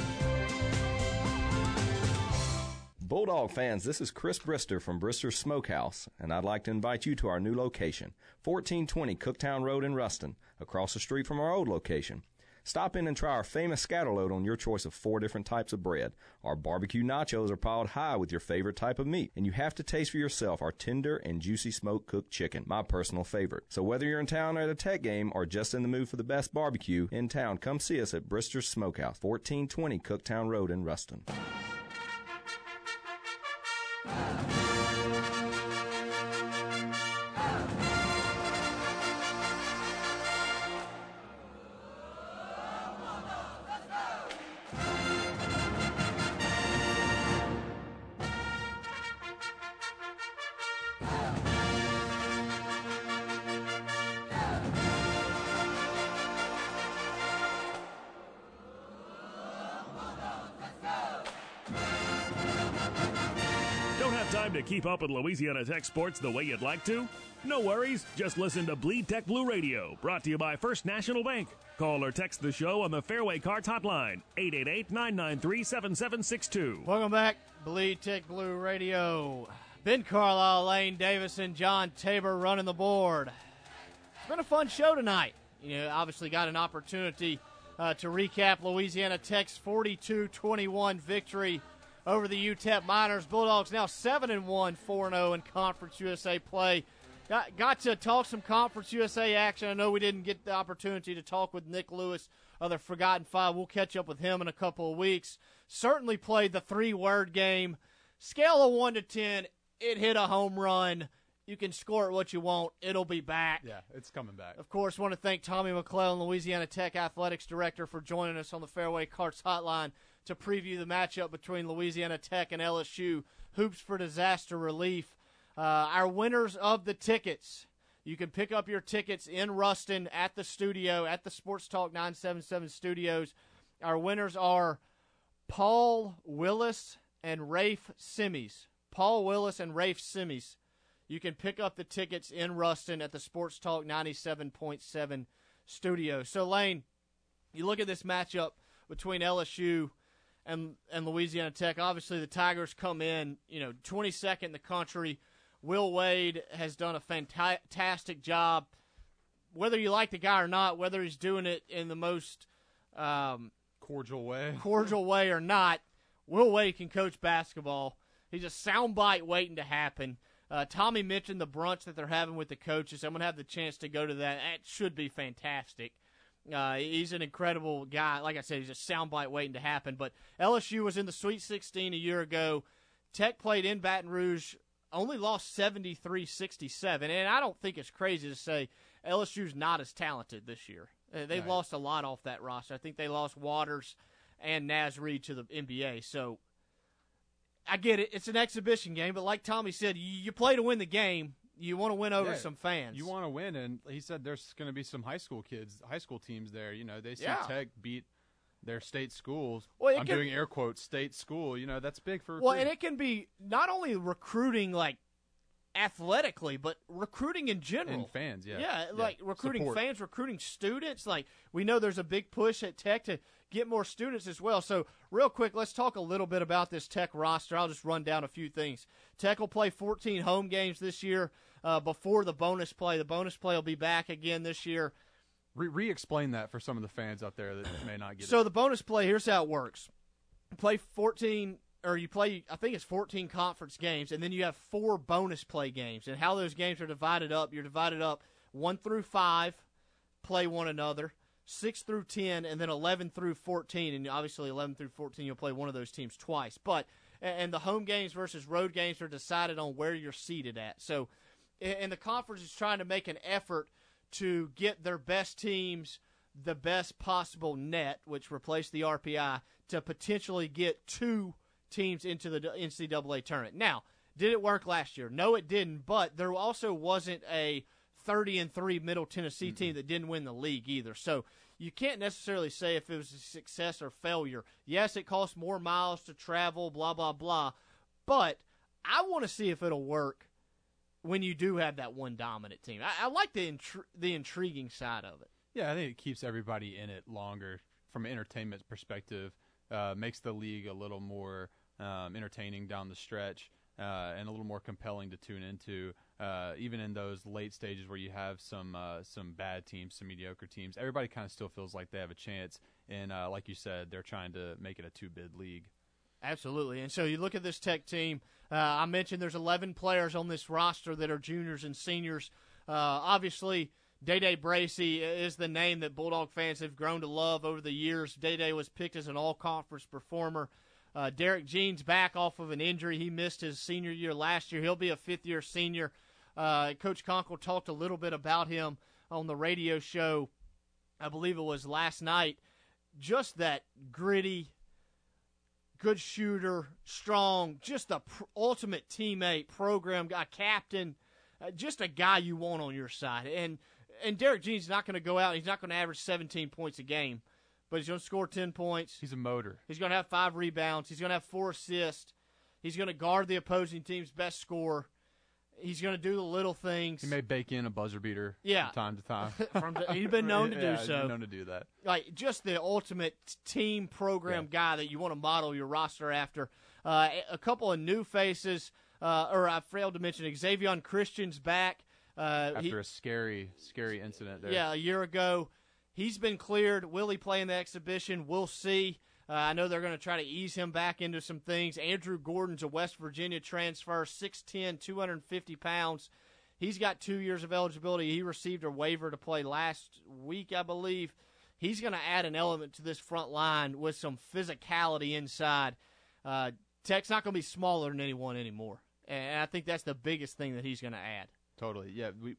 Bulldog fans, this is Chris Brister from Brister's Smokehouse, and I'd like to invite you to our new location, fourteen twenty Cooktown Road in Ruston, across the street from our old location. Stop in and try our famous scatterload on your choice of four different types of bread. Our barbecue nachos are piled high with your favorite type of meat, and you have to taste for yourself our tender and juicy smoke-cooked chicken, my personal favorite. So whether you're in town or at a Tech game or just in the mood for the best barbecue in town, come see us at Brister's Smokehouse, fourteen twenty Cooktown Road in Ruston. To keep up with Louisiana Tech sports the way you'd like to? No worries. Just listen to Bleed Tech Blue Radio, brought to you by First National Bank. Call or text the show on the Fairway Carts hotline, eight eight eight, nine nine three, seven seven six two. Welcome back, Bleed Tech Blue Radio. Ben Carlisle, Lane Davis, and John Tabor running the board. It's been a fun show tonight. You know, obviously got an opportunity uh, to recap Louisiana Tech's forty-two twenty-one victory over the U T E P Miners. Bulldogs now seven and one, four and oh in Conference U S A play. Got, got to talk some Conference U S A action. I know we didn't get the opportunity to talk with Nick Lewis of the Forgotten Five. We'll catch up with him in a couple of weeks. Certainly played the three-word game. Scale of one to ten, it hit a home run. You can score it what you want. It'll be back. Yeah, it's coming back. Of course, want to thank Tommy McClelland, Louisiana Tech Athletics Director, for joining us on the Fairway Carts Hotline to preview the matchup between Louisiana Tech and L S U, Hoops for Disaster Relief. Uh, our winners of the tickets, you can pick up your tickets in Ruston at the studio, at the Sports Talk nine seven seven studios. Our winners are Paul Willis and Rafe Simmes. Paul Willis and Rafe Simmes. You can pick up the tickets in Ruston at the Sports Talk ninety-seven point seven studio. So, Lane, you look at this matchup between L S U and and Louisiana Tech. Obviously, the Tigers come in, you know, twenty-second in the country. Will Wade has done a fantastic job. Whether you like the guy or not, whether he's doing it in the most um, cordial way, cordial way or not, Will Wade can coach basketball. He's a soundbite waiting to happen. Uh, Tommy mentioned the brunch that they're having with the coaches. I'm going to have the chance to go to that. That should be fantastic. Uh, he's an incredible guy. Like I said, he's a soundbite waiting to happen. But L S U was in the Sweet sixteen a year ago. Tech played in Baton Rouge, only lost seventy-three sixty-seven. And I don't think it's crazy to say L S U's not as talented this year. Uh, they've right. lost a lot off that roster. I think they lost Waters and Naz Reid to the N B A. So, I get it. It's an exhibition game, but like Tommy said, you play to win the game. You want to win over yeah, some fans. You want to win, and he said there's going to be some high school kids, high school teams there. You know, they see yeah. Tech beat their state schools. Well, I'm can, doing air quotes, state school. You know, that's big for recruiting. Well, and it can be not only recruiting, like, athletically, but recruiting in general. And fans, yeah. Yeah, yeah. like recruiting Support. fans, recruiting students. Like, we know there's a big push at Tech to get more students as well. So, real quick, let's talk a little bit about this Tech roster. I'll just run down a few things. Tech will play fourteen home games this year uh, before the bonus play. The bonus play will be back again this year. Re- re-explain that for some of the fans out there that may not get so it. So, the bonus play, here's how it works. Play fourteen or you play, I think it's fourteen conference games, and then you have four bonus play games. And how those games are divided up, you're divided up one through five, play one another, six through ten, and then eleven through fourteen. And obviously eleven through fourteen, you'll play one of those teams twice. But and the home games versus road games are decided on where you're seated at. So, and the conference is trying to make an effort to get their best teams the best possible net, which replaced the R P I, to potentially get two teams into the N C double A tournament. Now, did it work last year? No, it didn't, but there also wasn't a thirty and three Middle Tennessee mm-hmm. team that didn't win the league either. So you can't necessarily say if it was a success or failure. Yes, it costs more miles to travel, blah, blah, blah, but I want to see if it'll work when you do have that one dominant team. I, I like the intri- the intriguing side of it. Yeah, I think it keeps everybody in it longer from an entertainment perspective. Uh, makes the league a little more um, entertaining down the stretch uh, and a little more compelling to tune into, uh, even in those late stages where you have some uh, some bad teams, some mediocre teams. Everybody kind of still feels like they have a chance, and uh, like you said, they're trying to make it a two-bid league. Absolutely, and so you look at this Tech team. Uh, I mentioned there's eleven players on this roster that are juniors and seniors. Uh, obviously, Day-Day Bracey is the name that Bulldog fans have grown to love over the years. Day-Day was picked as an all-conference performer. Uh, Derek Jean's back off of an injury. He missed his senior year last year. He'll be a fifth-year senior. Uh, Coach Konkol talked a little bit about him on the radio show, I believe it was last night. Just that gritty, good shooter, strong, just the pr- ultimate teammate, program guy, captain, uh, just a guy you want on your side. And And Derek Jean's not going to go out. He's not going to average seventeen points a game, but he's going to score ten points. He's a motor. He's going to have five rebounds. He's going to have four assists. He's going to guard the opposing team's best scorer. He's going to do the little things. He may bake in a buzzer beater yeah. from time to time. from the, he's been known to do yeah, so. He's been known to do that. Like, just the ultimate team program yeah. guy that you want to model your roster after. Uh, a couple of new faces, uh, or I failed to mention, Xavion Christian's back. Uh, After he, a scary, scary incident there. Yeah, a year ago. He's been cleared. Will he play in the exhibition? We'll see. Uh, I know they're going to try to ease him back into some things. Andrew Gordon's a West Virginia transfer, six ten, two hundred fifty pounds. He's got two years of eligibility. He received a waiver to play last week, I believe. He's going to add an element to this front line with some physicality inside. Uh, Tech's not going to be smaller than anyone anymore, and I think that's the biggest thing that he's going to add. Totally, yeah. We,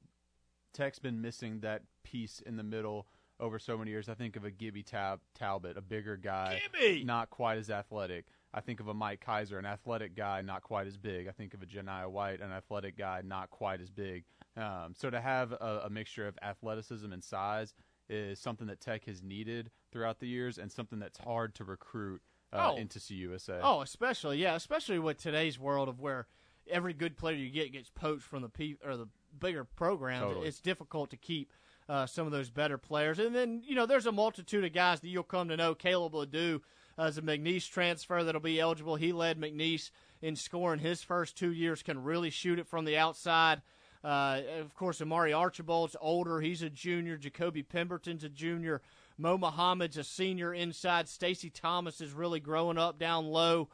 Tech's been missing that piece in the middle over so many years. I think of a Gibby Taub, Talbot, a bigger guy, Gibby! Not quite as athletic. I think of a Mike Kaiser, an athletic guy, not quite as big. I think of a Janiah White, an athletic guy, not quite as big. Um, so to have a, a mixture of athleticism and size is something that Tech has needed throughout the years and something that's hard to recruit uh, oh. into C U S A. Oh, especially, yeah, especially with today's world of where – every good player you get gets poached from the pe- or the bigger programs. Totally. It's difficult to keep uh, some of those better players. And then, you know, there's a multitude of guys that you'll come to know. Caleb Ledoux uh, is a McNeese transfer that'll be eligible. He led McNeese in scoring his first two years, can really shoot it from the outside. Uh, of course, Amari Archibald's older. He's a junior. Jacoby Pemberton's a junior. Mo Muhammad's a senior inside. Stacy Thomas is really growing up down low.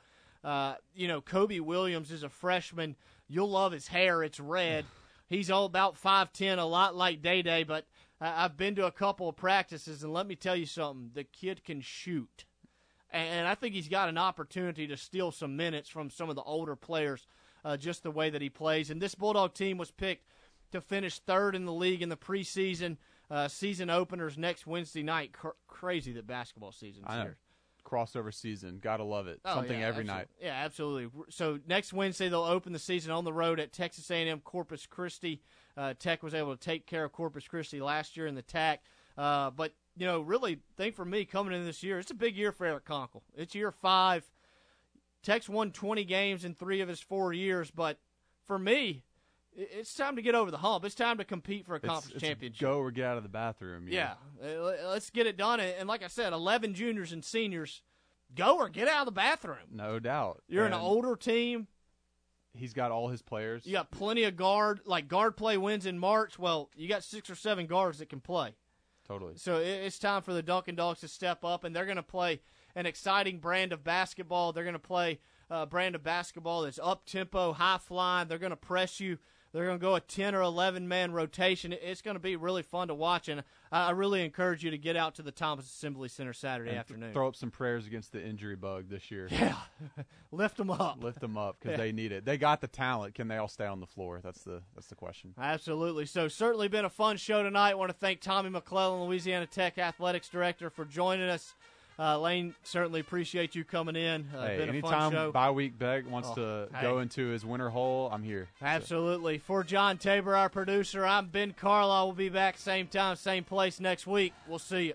Uh, you know, Kobe Williams is a freshman. You'll love his hair. It's red. He's all about five ten, a lot like Day-Day, but I've been to a couple of practices, and let me tell you something. The kid can shoot, and I think he's got an opportunity to steal some minutes from some of the older players uh, just the way that he plays. And this Bulldog team was picked to finish third in the league in the preseason. Uh, season openers next Wednesday night. C- crazy that basketball season's here. Crossover season. Gotta love it. Oh, Something yeah, every absolutely. night. Yeah, absolutely. So next Wednesday, they'll open the season on the road at Texas A and M Corpus Christi. Uh, Tech was able to take care of Corpus Christi last year in the T A C. Uh, but, you know, really, thing for me coming in this year, it's a big year for Eric Konkol. It's year five. Tech's won twenty games in three of his four years. But for me, It's time to get over the hump. It's time to compete for a conference it's, it's championship. Go or get out of the bathroom. Yeah. yeah. Let's get it done. And like I said, eleven juniors and seniors, go or get out of the bathroom. No doubt. You're and an older team. He's got all his players. You got plenty of guard. Like, guard play wins in March. Well, you got six or seven guards that can play. Totally. So it's time for the Duncan Dogs to step up, and they're going to play an exciting brand of basketball. They're going to play a brand of basketball that's up-tempo, high-flying. They're going to press you. They're going to go a ten or eleven man rotation. It's going to be really fun to watch, and I really encourage you to get out to the Thomas Assembly Center Saturday and afternoon. Throw up some prayers against the injury bug this year. Yeah, lift them up. Lift them up because yeah. they need it. They got the talent. Can they all stay on the floor? That's the that's the question. Absolutely. So certainly been a fun show tonight. I want to thank Tommy McClelland, Louisiana Tech Athletics Director, for joining us. Uh, Lane, certainly appreciate you coming in. Uh, hey, been a fun show. Anytime bye week Beck wants oh, to hey. go into his winter hole, I'm here. Absolutely. So. For John Tabor, our producer, I'm Ben Carlisle. We'll be back same time, same place next week. We'll see you.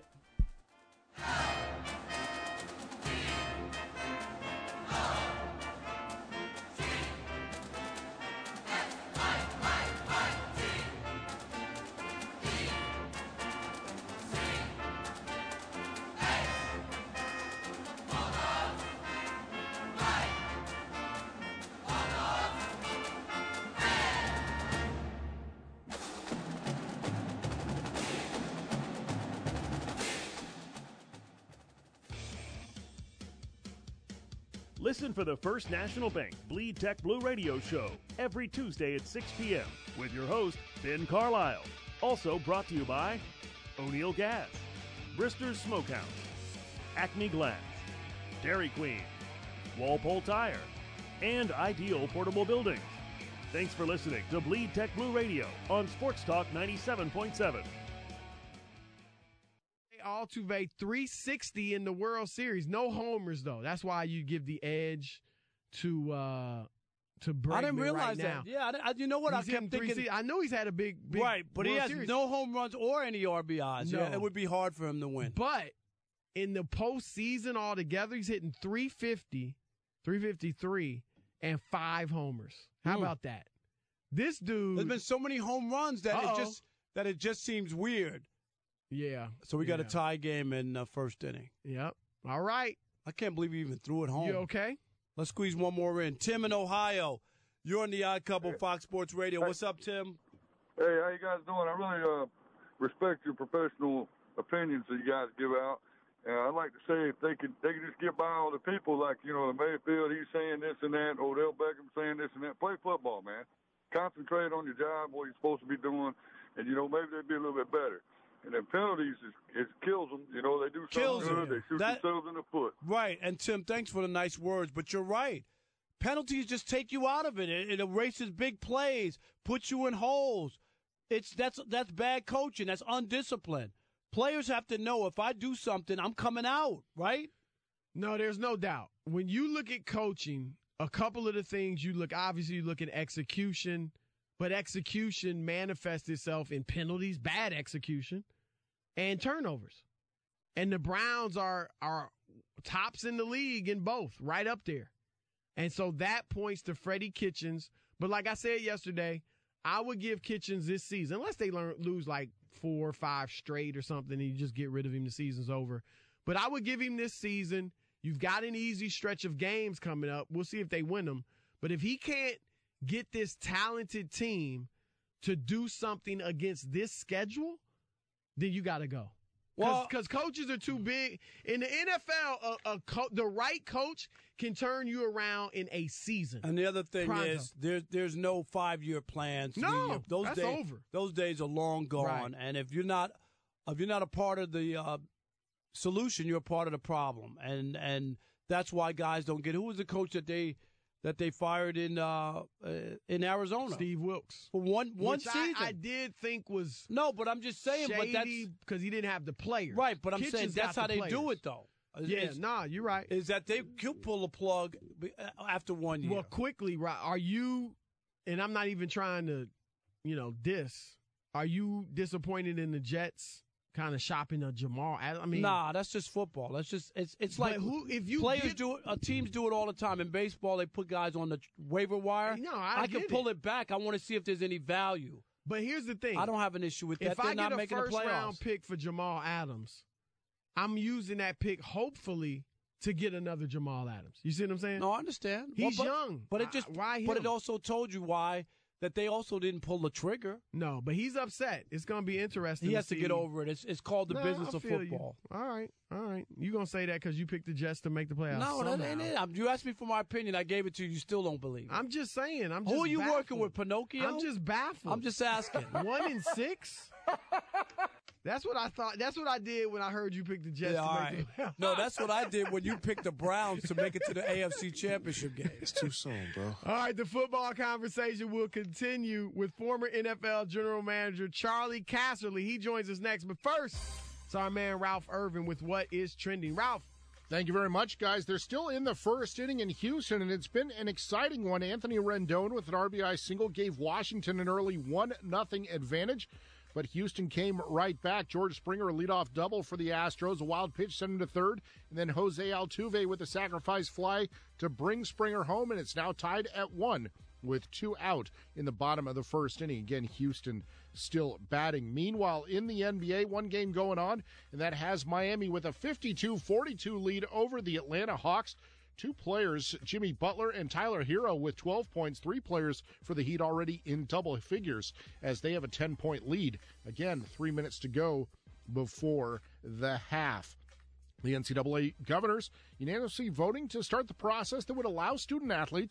Listen for the First National Bank Bleed Tech Blue Radio Show every Tuesday at six p.m. with your host, Ben Carlisle. Also brought to you by O'Neill Gas, Brister's Smokehouse, Acme Glass, Dairy Queen, Walpole Tire, and Ideal Portable Buildings. Thanks for listening to Bleed Tech Blue Radio on Sports Talk ninety-seven point seven. Altuve three sixty in the World Series. No homers, though. That's why you give the edge to uh, to Bregman. I didn't realize right that. Now. Yeah, I, you know what? He's I kept thinking. I know he's had a big, big right, but World he has Series. No home runs or any R B Is. No. Yeah, it would be hard for him to win. But in the postseason altogether, he's hitting three fifty, three fifty-three, and five homers. How mm. about that? This dude. There's been so many home runs that uh-oh. it just that it just seems weird. Yeah. So we got yeah. a tie game in the first inning. Yep. All right. I can't believe you even threw it home. You okay? Let's squeeze one more in. Tim in Ohio. You're on the Odd Couple, hey. Fox Sports Radio. Hey. What's up, Tim? Hey, how you guys doing? I really uh, respect your professional opinions that you guys give out. And uh, I'd like to say if they could they could just get by all the people, like, you know, the Mayfield, he's saying this and that, Odell Beckham saying this and that. Play football, man. Concentrate on your job, what you're supposed to be doing, and, you know, maybe they'd be a little bit better. And then penalties, it kills them. You know, they do kills something good. They shoot that, themselves in the foot. Right. And, Tim, thanks for the nice words. But you're right. Penalties just take you out of it. It, it erases big plays, puts you in holes. It's that's that's bad coaching. That's undisciplined. Players have to know if I do something, I'm coming out, right? No, there's no doubt. When you look at coaching, a couple of the things you look, obviously you look at execution. But execution manifests itself in penalties, bad execution, and turnovers. And the Browns are are tops in the league in both, right up there. And so that points to Freddie Kitchens. But like I said yesterday, I would give Kitchens this season, unless they learn, lose like four or five straight or something, and you just get rid of him, the season's over. But I would give him this season. You've got an easy stretch of games coming up. We'll see if they win them. But if he can't get this talented team to do something against this schedule, then you got to go. Well, because coaches are too big. In the N F L, a, a co- the right coach can turn you around in a season. And the other thing Pronto. is there, there's no five-year plans. No, those that's days, over. Those days are long gone. Right. And if you're not if you're not a part of the uh, solution, you're a part of the problem. And and that's why guys don't get it. Who was the coach that they – that they fired in uh, uh, in Arizona, Steve Wilkes, for one one Which season. I, I did think was no, but I'm just saying, shady, but that's because he didn't have the players, right? But I'm Kitchens saying that's how the they do it, though. Yeah, it's, nah, you're right. Is that they could pull the plug after one year? Well, quickly, right? Are you? And I'm not even trying to, you know, diss. Are you disappointed in the Jets kind of shopping a J'Mar. I mean, nah, that's just football. That's just it's it's like who, if you players get, do it, uh, teams do it all the time. In baseball, they put guys on the waiver wire. No, I, I can it. pull it back. I want to see if there's any value. But here's the thing: I don't have an issue with that. If They're I get not a first round pick for Jamal Adams, I'm using that pick hopefully to get another Jamal Adams. You see what I'm saying? No, I understand. He's well, but, young, but it just uh, why him? But it also told you why. That they also didn't pull the trigger. No, but he's upset. It's going to be interesting. He has to, to get over it. It's, it's called the no, business of football. You. All right, all right. You're going to say that because you picked the Jets to make the playoffs. No, somehow. that ain't it. I'm, you asked me for my opinion. I gave it to you. You still don't believe it. I'm just saying. I'm just Who are you baffled. working with, Pinocchio? I'm just baffled. I'm just asking. One in six? That's what I thought. That's what I did when I heard you pick the Jets yeah, to make right. the playoffs. No, that's what I did when you picked the Browns to make it to the A F C Championship game. It's too soon, bro. All right, the football conversation will continue with former N F L general manager Charlie Casserly. He joins us next. But first, it's our man Ralph Irvin with What Is Trending. Ralph. Thank you very much, guys. They're still in the first inning in Houston, and it's been an exciting one. Anthony Rendon with an R B I single gave Washington an early one nothing advantage. But Houston came right back. George Springer, leadoff double for the Astros. A wild pitch sent him to third. And then Jose Altuve with a sacrifice fly to bring Springer home. And it's now tied at one with two out in the bottom of the first inning. Again, Houston still batting. Meanwhile, in the N B A, one game going on. And that has Miami with a fifty-two forty-two lead over the Atlanta Hawks. Two players, Jimmy Butler and Tyler Hero, with twelve points. Three players for the Heat already in double figures as they have a ten-point lead. Again, three minutes to go before the half. The N C double A governors unanimously voting to start the process that would allow student athletes